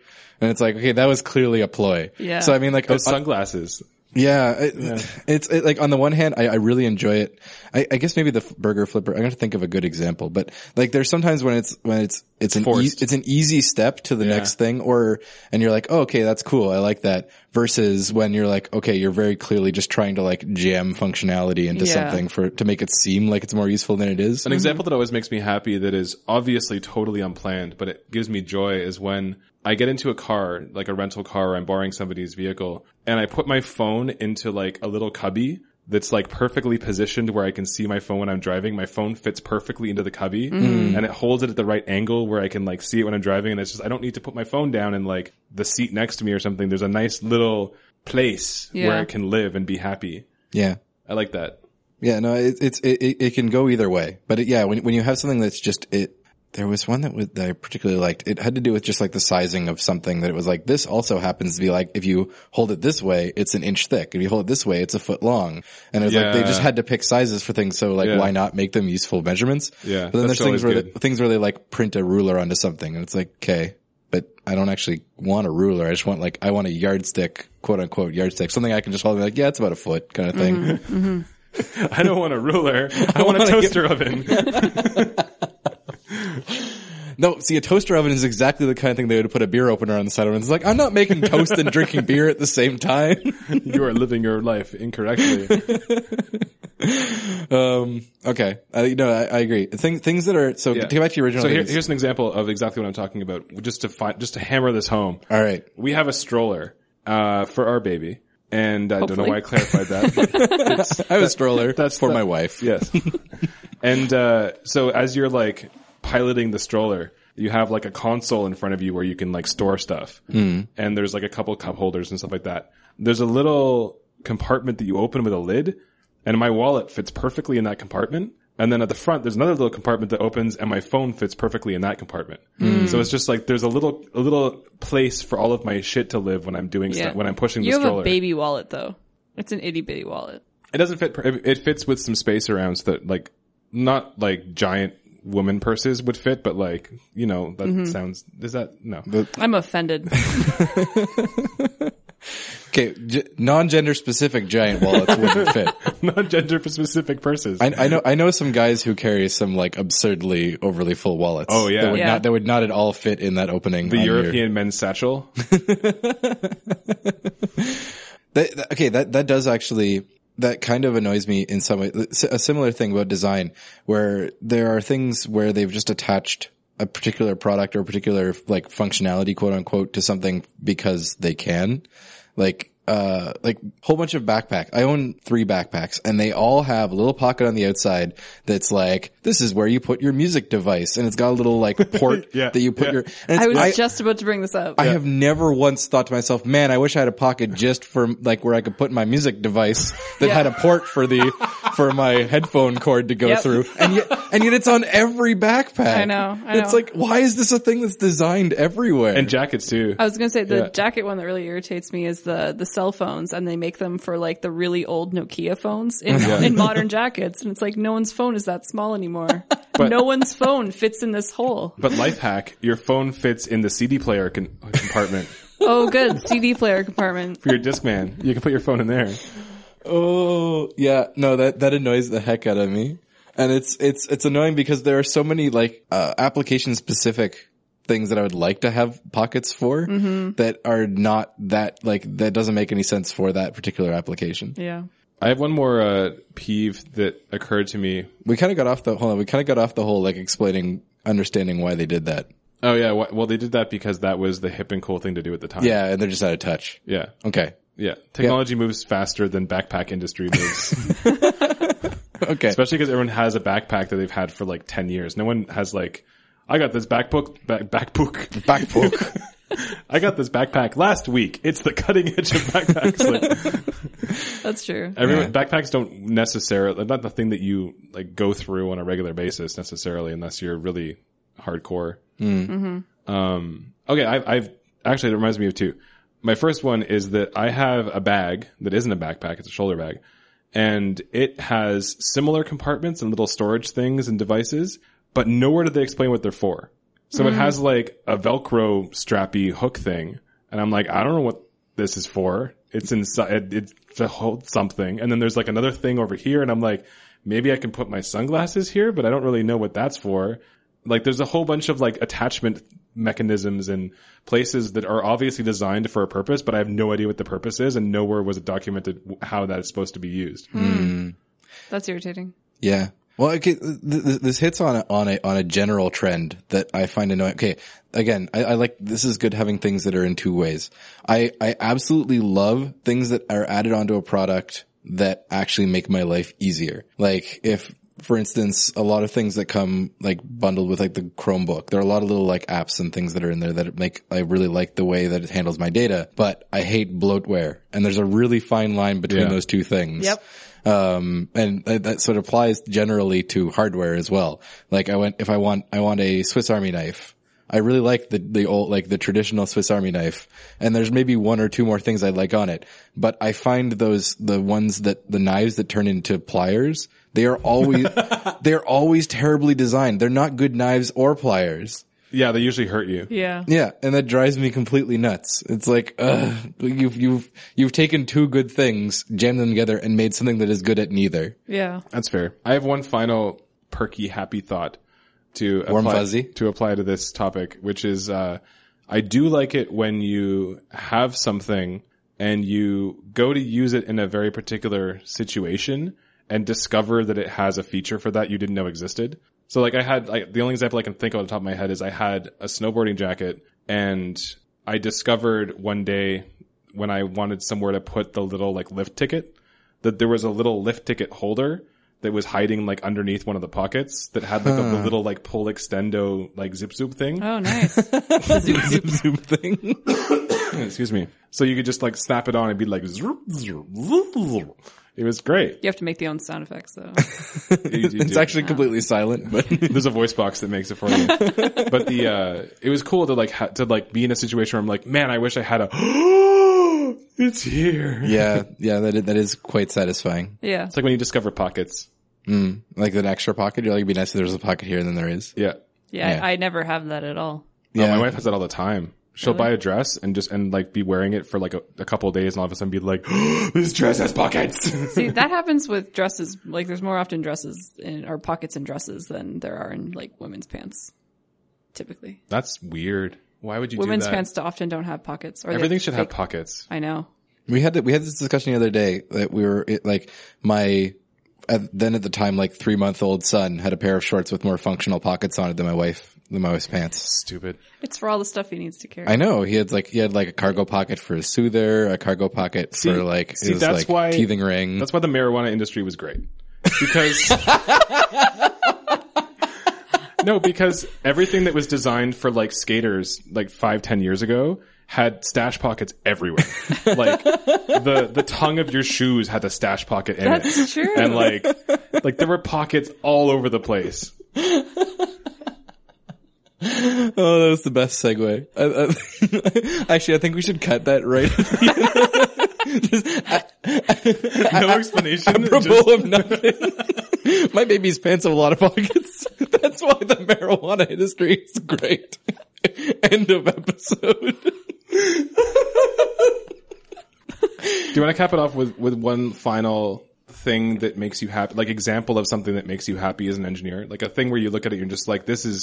And it's like, okay, that was clearly a ploy. Yeah. So I mean, like those sunglasses. Yeah, it's like on the one hand, I really enjoy it. I guess maybe the burger flipper. I'm going to think of a good example, but like there's sometimes when it's It's an easy step to the next thing, and you're like, oh, okay, that's cool. I like that. Versus when you're like, okay, you're very clearly just trying to like jam functionality into something to make it seem like it's more useful than it is. An example that always makes me happy that is obviously totally unplanned, but it gives me joy is when I get into a car, like a rental car, or I'm borrowing somebody's vehicle, and I put my phone into like a little cubby that's like perfectly positioned where I can see my phone when I'm driving. My phone fits perfectly into the cubby and it holds it at the right angle where I can like see it when I'm driving. And it's just, I don't need to put my phone down in like the seat next to me or something. There's a nice little place where it can live and be happy. Yeah. I like that. Yeah. No, it can go either way, but when you have something that's just it, there was one that I particularly liked. It had to do with just like the sizing of something that it was like, this also happens to be like, if you hold it this way, it's an inch thick. If you hold it this way, it's a foot long. And it was like, they just had to pick sizes for things. So like, why not make them useful measurements? Yeah. But then there's things where they like print a ruler onto something and it's like, okay, but I don't actually want a ruler. I just want like, I want a yardstick, quote unquote yardstick, something I can just hold and be like, yeah, it's about a foot kind of thing. I don't want a ruler. I want a toaster oven. No, see, a toaster oven is exactly the kind of thing they would put a beer opener on the side of it. It's like, I'm not making toast and drinking beer at the same time. You are living your life incorrectly. Okay. I agree. Things that are, so to get back to your original. So here's an example of exactly what I'm talking about, just to hammer this home. All right. We have a stroller, for our baby. And I don't know why I clarified that. I have a stroller. That's for my wife. Yes. And, so as you're like, piloting the stroller, you have like a console in front of you where you can like store stuff. And there's like a couple cup holders and stuff like that. There's a little compartment that you open with a lid, and my wallet fits perfectly in that compartment. And then at the front, there's another little compartment that opens, and my phone fits perfectly in that compartment. So it's just like there's a little place for all of my shit to live when I'm doing stuff, when I'm pushing the stroller. You have a baby wallet though. It's an itty bitty wallet. It doesn't fit. It fits with some space around, so that like not like giant woman purses would fit, but like, you know, that sounds, is that, no. I'm offended. Okay, non-gender specific giant wallets wouldn't fit. Non-gender specific purses. I know some guys who carry some like absurdly overly full wallets. Oh yeah. That would not at all fit in that opening. The European men's satchel. That does actually, that kind of annoys me in some way. A similar thing about design, where there are things where they've just attached a particular product or a particular like functionality, quote unquote, to something because they can. Like whole bunch of backpacks. I own 3 backpacks, and they all have a little pocket on the outside that's like, this is where you put your music device, and it's got a little like port that you put your. And I was just about to bring this up. I have never once thought to myself, man, I wish I had a pocket just for like where I could put my music device that had a port for my headphone cord to go through, and yet it's on every backpack. I know. It's like, why is this a thing that's designed everywhere? And jackets too. I was gonna say the jacket one that really irritates me is the cell phones, and they make them for like the really old Nokia phones in modern jackets, and it's like no one's phone is that small anymore. But no one's phone fits in this hole. But life hack, your phone fits in the CD player compartment. Oh, good. CD player compartment. For your Discman, you can put your phone in there. Oh, yeah. No, that annoys the heck out of me. And it's annoying because there are so many like application specific things that I would like to have pockets for that are not that, like, that doesn't make any sense for that particular application. Yeah. I have one more peeve that occurred to me. We kind of got off the whole like explaining, understanding why they did that. Oh yeah. Well, they did that because that was the hip and cool thing to do at the time. Yeah. And they're just out of touch. Yeah. Okay. Yeah. Technology moves faster than backpack industry moves. Okay. Especially because everyone has a backpack that they've had for like 10 years. No one has like, I got this backpack. I got this backpack last week. It's the cutting edge of backpacks. Like, that's true. Everyone, backpacks don't necessarily, not the thing that you like go through on a regular basis necessarily, unless you're really hardcore. Okay. I've actually, it reminds me of 2. My first one is that I have a bag that isn't a backpack. It's a shoulder bag, and it has similar compartments and little storage things and devices, but nowhere do they explain what they're for. So it has like a Velcro strappy hook thing. And I'm like, I don't know what this is for. It's inside, it's to hold something. And then there's like another thing over here. And I'm like, maybe I can put my sunglasses here, but I don't really know what that's for. like there's a whole bunch of like attachment mechanisms and places that are obviously designed for a purpose, but I have no idea what the purpose is, and nowhere was it documented how that is supposed to be used. Mm. That's irritating. Yeah. Well, okay, this hits on a general trend that I find annoying. Okay, again, I like, this is good having things that are in two ways. I absolutely love things that are added onto a product that actually make my life easier. Like if, for instance, a lot of things that come like bundled with like the Chromebook, there are a lot of little like apps and things that are in there that make, I really like the way that it handles my data, but I hate bloatware. And there's a really fine line between those two things. Yep. And that sort of applies generally to hardware as well. Like I want a Swiss Army knife. I really like the old, like the traditional Swiss Army knife, and there's maybe one or two more things I like on it, but I find the knives that turn into pliers, they're always terribly designed. They're not good knives or pliers. Yeah, they usually hurt you. Yeah. Yeah, and that drives me completely nuts. It's like, you've taken two good things, jammed them together, and made something that is good at neither. Yeah. That's fair. I have one final perky, happy thought to apply to this topic, which is, I do like it when you have something and you go to use it in a very particular situation and discover that it has a feature for that you didn't know existed. So like the only example I can think of on the top of my head is I had a snowboarding jacket, and I discovered one day when I wanted somewhere to put the little like lift ticket that there was a little lift ticket holder that was hiding like underneath one of the pockets that had like the little like pull extendo like zip zoop thing. Oh, nice. Zip zoop thing. Excuse me. So you could just like snap it on and be like zoop. It was great. You have to make the own sound effects, though. It's actually completely silent, but there's a voice box that makes it for you. But it was cool to like be in a situation where I'm like, man, I wish I had a. It's here. Yeah, that is quite satisfying. Yeah, it's like when you discover pockets, like an extra pocket. You're like, it'd be nice if there's a pocket here than there is. Yeah. Yeah. I never have that at all. Yeah, my wife has that all the time. She'll buy a dress and just be wearing it for like a couple of days, and all of a sudden be like, oh, this dress has pockets. See, that happens with dresses. Like there's more often pockets in dresses than there are in like women's pants. Typically. That's weird. Why would you do that? Women's pants often don't have pockets. Or everything should have pockets. I know. We had this discussion the other day that we were like at the time like 3-month-old son had a pair of shorts with more functional pockets on it than my wife. My wife's pants. Stupid. It's for all the stuff he needs to carry. I know. He had a cargo pocket for his soother, a cargo pocket for like his teething ring. That's why the marijuana industry was great. Because everything that was designed for like skaters like 5-10 years ago had stash pockets everywhere. Like the tongue of your shoes had the stash pocket in it. That's true. And like there were pockets all over the place. Oh, that was the best segue. Actually, I think we should cut that right. No explanation. Of nothing. My baby's pants have a lot of pockets. That's why the marijuana industry is great. End of episode. Do you want to cap it off with one final thing that makes you happy? Like example of something that makes you happy as an engineer? Like a thing where you look at it and you're just like, this is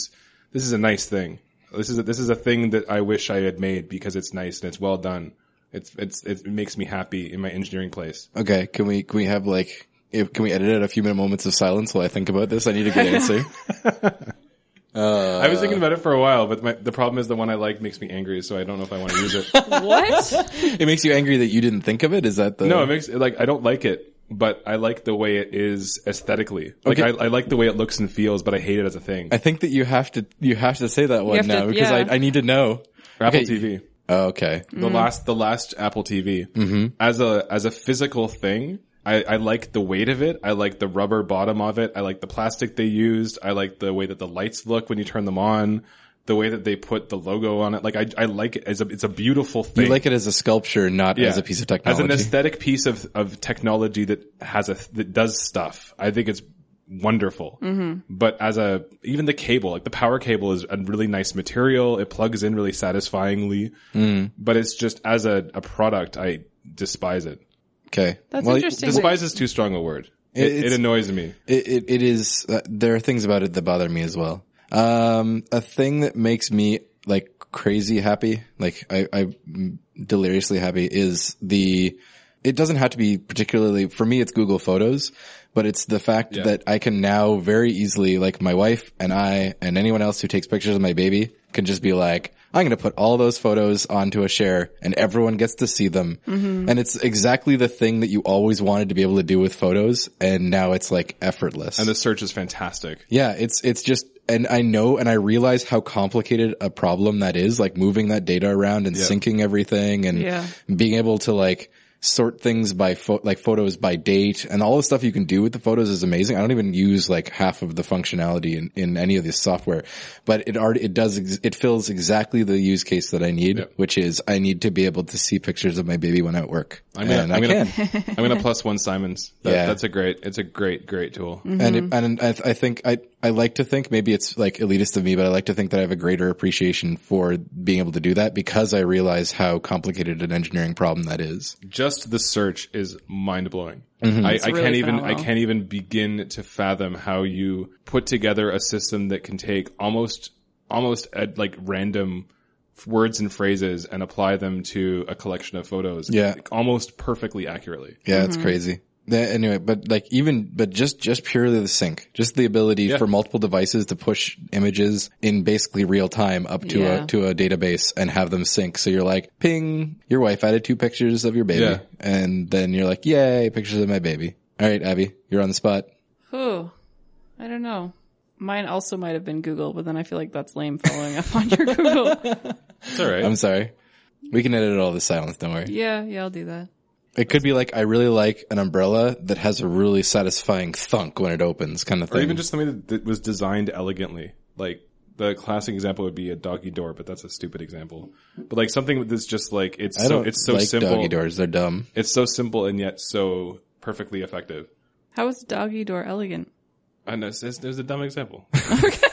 a nice thing. This is a thing that I wish I had made because it's nice and it's well done. It makes me happy in my engineering place. Okay. Can we have can we edit out a few moments of silence while I think about this? I need a good answer. I was thinking about it for a while, but the problem is the one I like makes me angry, so I don't know if I want to use it. What? It makes you angry that you didn't think of it? Is that the? No, it makes I don't like it. But I like the way it is aesthetically. Like okay. I like the way it looks and feels, but I hate it as a thing. I think that you have to say that one now because I need to know. Apple TV. Oh, okay. The last Apple TV. Mm-hmm. As a physical thing, I like the weight of it. I like the rubber bottom of it. I like the plastic they used. I like the way that the lights look when you turn them on. The way that they put the logo on it, like I like it as it's a beautiful thing. You like it as a sculpture, not as a piece of technology. As an aesthetic piece of technology that that does stuff. I think it's wonderful. Mm-hmm. But even the cable, like the power cable is a really nice material. It plugs in really satisfyingly. Mm. But it's just as a product, I despise it. Okay. That's interesting. Despise is too strong a word. It annoys me. It is, there are things about it that bother me as well. A thing that makes me like crazy happy, like I'm deliriously happy, is it doesn't have to be particularly, for me it's Google Photos, but it's the fact that I can now very easily, like my wife and I and anyone else who takes pictures of my baby can just be like, I'm going to put all those photos onto a share and everyone gets to see them. Mm-hmm. And it's exactly the thing that you always wanted to be able to do with photos. And now it's like effortless. And the search is fantastic. Yeah. It's just, and I know, and I realize how complicated a problem that is, like moving that data around and syncing everything and being able to like sort things by photos by date, and all the stuff you can do with the photos is amazing. I don't even use like half of the functionality in any of this software, but it fills exactly the use case that I need, which is I need to be able to see pictures of my baby when I work. I'm gonna plus one Simons. That's a great tool. Mm-hmm. And I think I like to think, maybe it's like elitist of me, but I like to think that I have a greater appreciation for being able to do that because I realize how complicated an engineering problem that is. Just the search is mind blowing. Mm-hmm. I can't even begin to fathom how you put together a system that can take almost at like random words and phrases and apply them to a collection of photos. Yeah. Like, almost perfectly accurately. Yeah, it's crazy. Anyway, but just purely the sync, just the ability for multiple devices to push images in basically real time up to a database and have them sync. So you're like, ping, your wife added 2 pictures of your baby. Yeah. And then you're like, yay, pictures of my baby. All right, Abby, you're on the spot. Who? I don't know. Mine also might have been Google, but then I feel like that's lame following up on your Google. It's all right. I'm sorry. We can edit all the silence. Don't worry. Yeah, I'll do that. It could be like, I really like an umbrella that has a really satisfying thunk when it opens kind of thing. Or even just something that was designed elegantly. Like the classic example would be a doggy door, but that's a stupid example. But like something that's just like, it's so simple. Doggy doors, they're dumb. It's so simple and yet so perfectly effective. How is doggy door elegant? I know, there's a dumb example. Okay.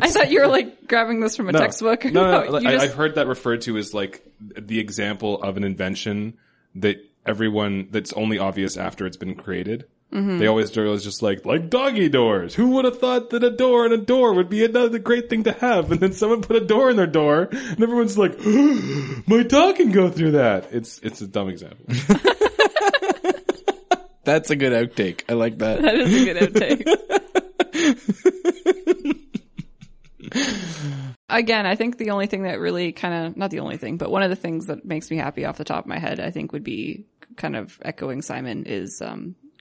I thought you were like grabbing this from a textbook. No. I've heard that referred to as like the example of an invention that's only obvious after it's been created. Mm-hmm. They always do is just like doggy doors. Who would have thought that a door would be another great thing to have? And then someone put a door in their door and everyone's like, oh, my dog can go through that. It's a dumb example. That's a good outtake. I like that. That is a good outtake. Again, I think the only thing that really kind of, not the only thing, but one of the things that makes me happy off the top of my head, I think would be kind of echoing Simon, is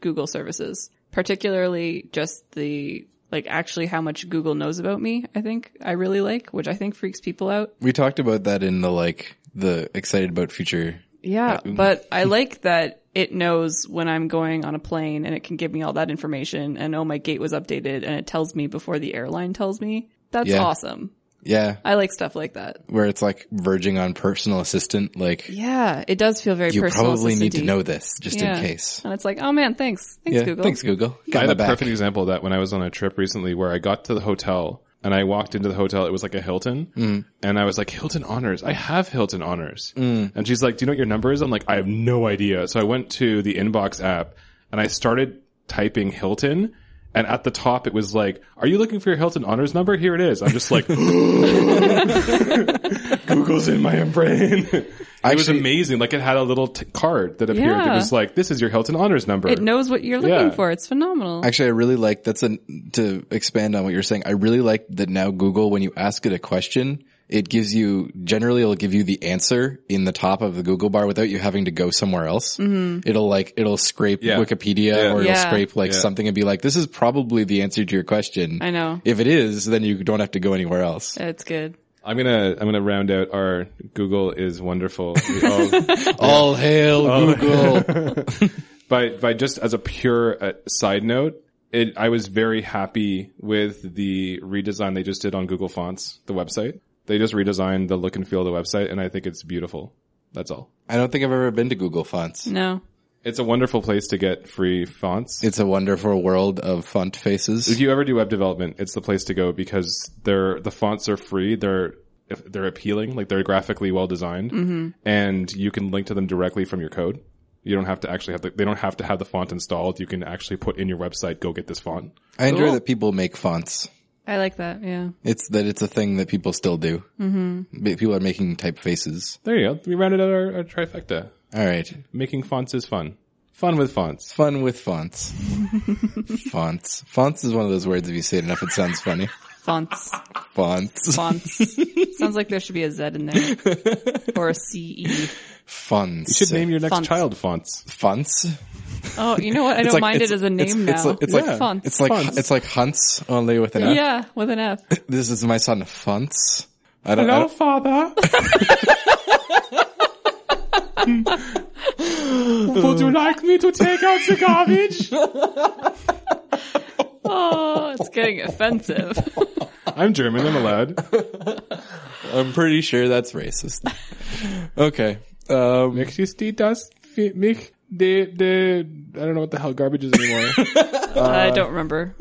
Google services, particularly just the, like actually how much Google knows about me, I think I really like, which I think freaks people out. We talked about that in the excited about future. Yeah, but I like that it knows when I'm going on a plane and it can give me all that information and my gate was updated and it tells me before the airline tells me. That's awesome. Yeah. I like stuff like that. Where it's like verging on personal assistant, like. Yeah, it does feel very personal. You probably need to know this just in case. And it's like, oh man, thanks. Thanks, Google. Thanks, Google. I had a perfect example of that when I was on a trip recently where I got to the hotel and I walked into the hotel. It was like a Hilton. Mm. And I was like, Hilton Honors. I have Hilton Honors. Mm. And she's like, do you know what your number is? I'm like, I have no idea. So I went to the Inbox app and I started typing Hilton. And at the top, it was like, are you looking for your Hilton Honors number? Here it is. I'm just like, Google's in my brain. It was amazing. Like, it had a little card that appeared that was like, this is your Hilton Honors number. It knows what you're looking for. It's phenomenal. Actually, I really like, to expand on what you're saying, I really like that now Google, when you ask it a question, it'll give you the answer in the top of the Google bar without you having to go somewhere else. Mm-hmm. It'll scrape Wikipedia or it'll scrape something and be like, this is probably the answer to your question. I know. If it is, then you don't have to go anywhere else. It's good. I'm gonna round out our Google is wonderful. All hail Google. By just as a pure side note, I was very happy with the redesign they just did on Google Fonts, the website. They just redesigned the look and feel of the website, and I think it's beautiful. That's all. I don't think I've ever been to Google Fonts. No. It's a wonderful place to get free fonts. It's a wonderful world of font faces. If you ever do web development, it's the place to go because the fonts are free. They're appealing. Like, they're graphically well designed. Mm-hmm. And you can link to them directly from your code. You don't have to actually they don't have to have the font installed. You can actually put in your website, go get this font. I enjoy that people make fonts. I like that, yeah. It's a thing that people still do. Mm-hmm. People are making typefaces. There you go. We rounded out our trifecta. All right. Making fonts is fun. Fun with fonts. Fun with fonts. Fonts. Fonts is one of those words, if you say it enough, it sounds funny. Fonts. Fonts. Fonts. Sounds like there should be a Z in there. Or a C-E. Fonts. You should name your next child Fonts. Fonts? Oh, you know what? I don't mind it as a name now. It's like Hunts, only with an F. Yeah, with an F. This is my son, Funts. Hello, father. Would you like me to take out the garbage? Oh, it's getting offensive. I'm German. I'm allowed. I'm pretty sure that's racist. Okay. Möchtest du das für mich? I don't know what the hell garbage is anymore. I don't remember.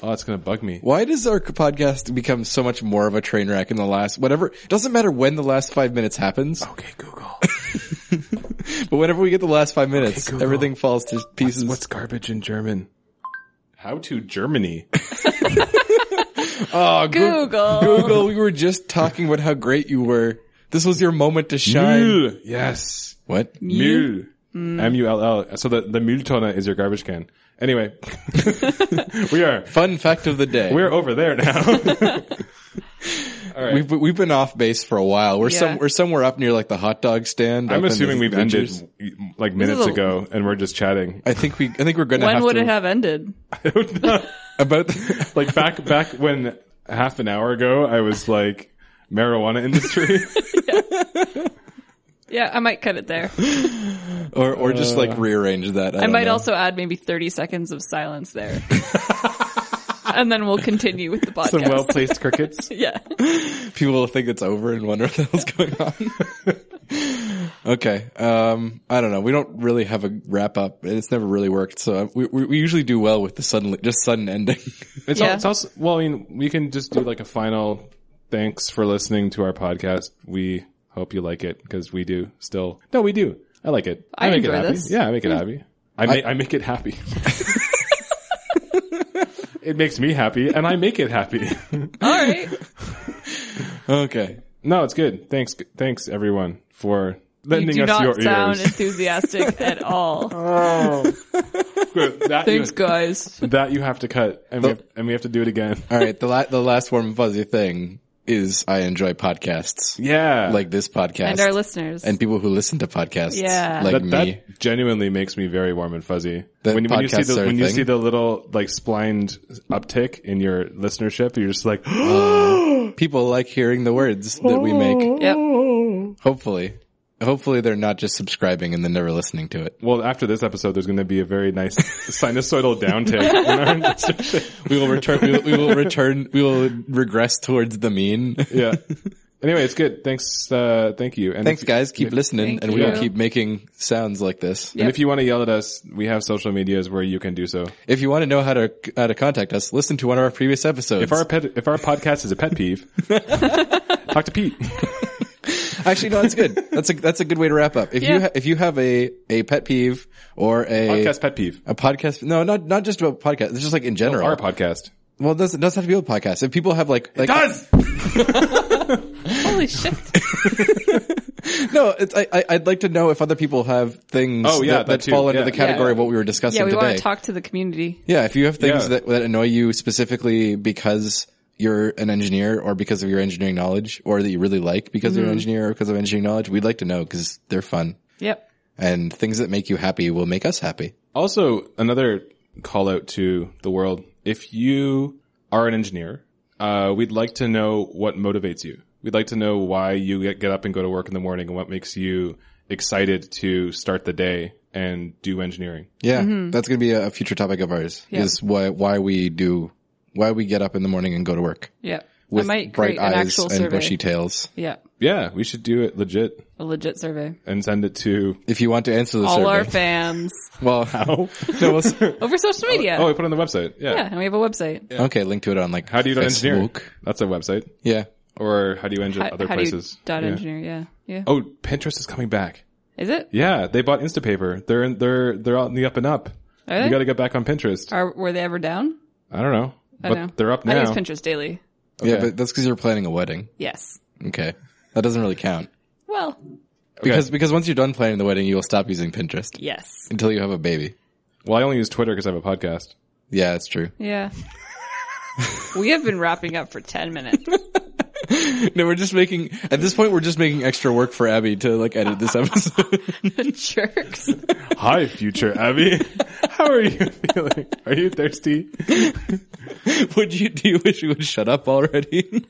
Oh, it's going to bug me. Why does our podcast become so much more of a train wreck in the last, whatever, doesn't matter when the last 5 minutes happens. Okay, Google. But whenever we get the last 5 minutes, okay, everything falls to pieces. What's garbage in German? How to Germany. Oh, Google. Google, we were just talking about how great you were. This was your moment to shine. Müll. Yes. What? Müll. M-U-L-L. So the Mülltonne is your garbage can. Anyway. We are. Fun fact of the day. We're over there now. All right. We've been off base for a while. We're somewhere up near like the hot dog stand. I'm assuming we've ended like minutes ago and we're just chatting. I think we're going to have to. When would it have ended? I don't know. Like back when half an hour ago I was like marijuana industry. Yeah. Yeah, I might cut it there. Or just like rearrange that. I might also add maybe 30 seconds of silence there. And then we'll continue with the podcast. Some well-placed crickets. Yeah. People will think it's over and wonder what the hell's going on. Okay. I don't know. We don't really have a wrap-up. It's never really worked. So we usually do well with the sudden ending. It's also, well, I mean, we can just do like a final thanks for listening to our podcast. We hope you like it because we do still. No, we do. I like it. I make it happy. This. Yeah, I make it happy. I make it happy. It makes me happy, and I make it happy. All right. Okay. No, it's good. Thanks everyone for lending us your ears. You do not sound enthusiastic at all. Oh. Good. Thanks, guys. That you have to cut, and we have to do it again. All right. The last warm and fuzzy thing is I enjoy podcasts. Yeah. Like this podcast. And our listeners. And people who listen to podcasts. Yeah. Like me. That genuinely makes me very warm and fuzzy. When you see the little like splined uptick in your listenership, you're just like, people like hearing the words that we make. Yep. Hopefully they're not just subscribing and then never listening to it. Well, after this episode, there's going to be a very nice sinusoidal downtick. We will return. We will regress towards the mean. Yeah. Anyway, it's good. Thanks. Thank you. And thanks, guys. Keep listening, and we will keep making sounds like this. Yep. And if you want to yell at us, we have social medias where you can do so. If you want to know how to contact us, listen to one of our previous episodes. If our podcast is a pet peeve, talk to Pete. Actually, no, that's good. That's a good way to wrap up. If you have a pet peeve or a podcast pet peeve, a podcast, no, not just about podcasts. It's just like in general. Our podcast. Well, it doesn't have to be a podcast. If people have like it does. Holy shit. No, I'd like to know if other people have things that fall under the category of what we were discussing today. Yeah, we want to talk to the community. Yeah, if you have things that annoy you specifically because you're an engineer or because of your engineering knowledge, or that you really like because you're an engineer or because of engineering knowledge, we'd like to know because they're fun. Yep. And things that make you happy will make us happy. Also, another call out to the world. If you are an engineer, we'd like to know what motivates you. We'd like to know why you get up and go to work in the morning and what makes you excited to start the day and do engineering. Yeah. Mm-hmm. That's going to be a future topic of ours is why we get up in the morning and go to work. Yeah. With bright eyes and bushy tails. Yeah. Yeah. We should do it legit. A legit survey. And send it to. If you want to answer the survey. All our fans. Well, how? Over social media. Oh, we put it on the website. Yeah. Yeah. And we have a website. Yeah. Okay. Link to it on like How Do You Dot Engineer? That's a website. Yeah. Or How Do You Engineer other places? How do you engineer? Yeah. Yeah. Oh, Pinterest is coming back. Is it? Yeah. They bought Instapaper. They're out in the up and up. Are they? You got to get back on Pinterest. Were they ever down? I don't know. I but know. They're up now. I use Pinterest daily. Okay, yeah, but that's because you're planning a wedding. Yes. Okay. That doesn't really count. Well. Because once you're done planning the wedding, you will stop using Pinterest. Yes. Until you have a baby. Well, I only use Twitter because I have a podcast. Yeah, that's true. Yeah. We have been wrapping up for 10 minutes. No, we're just making extra work for Abby to like edit this episode. Jerks. Hi, future Abby. How are you feeling? Are you thirsty? Do you wish you would shut up already?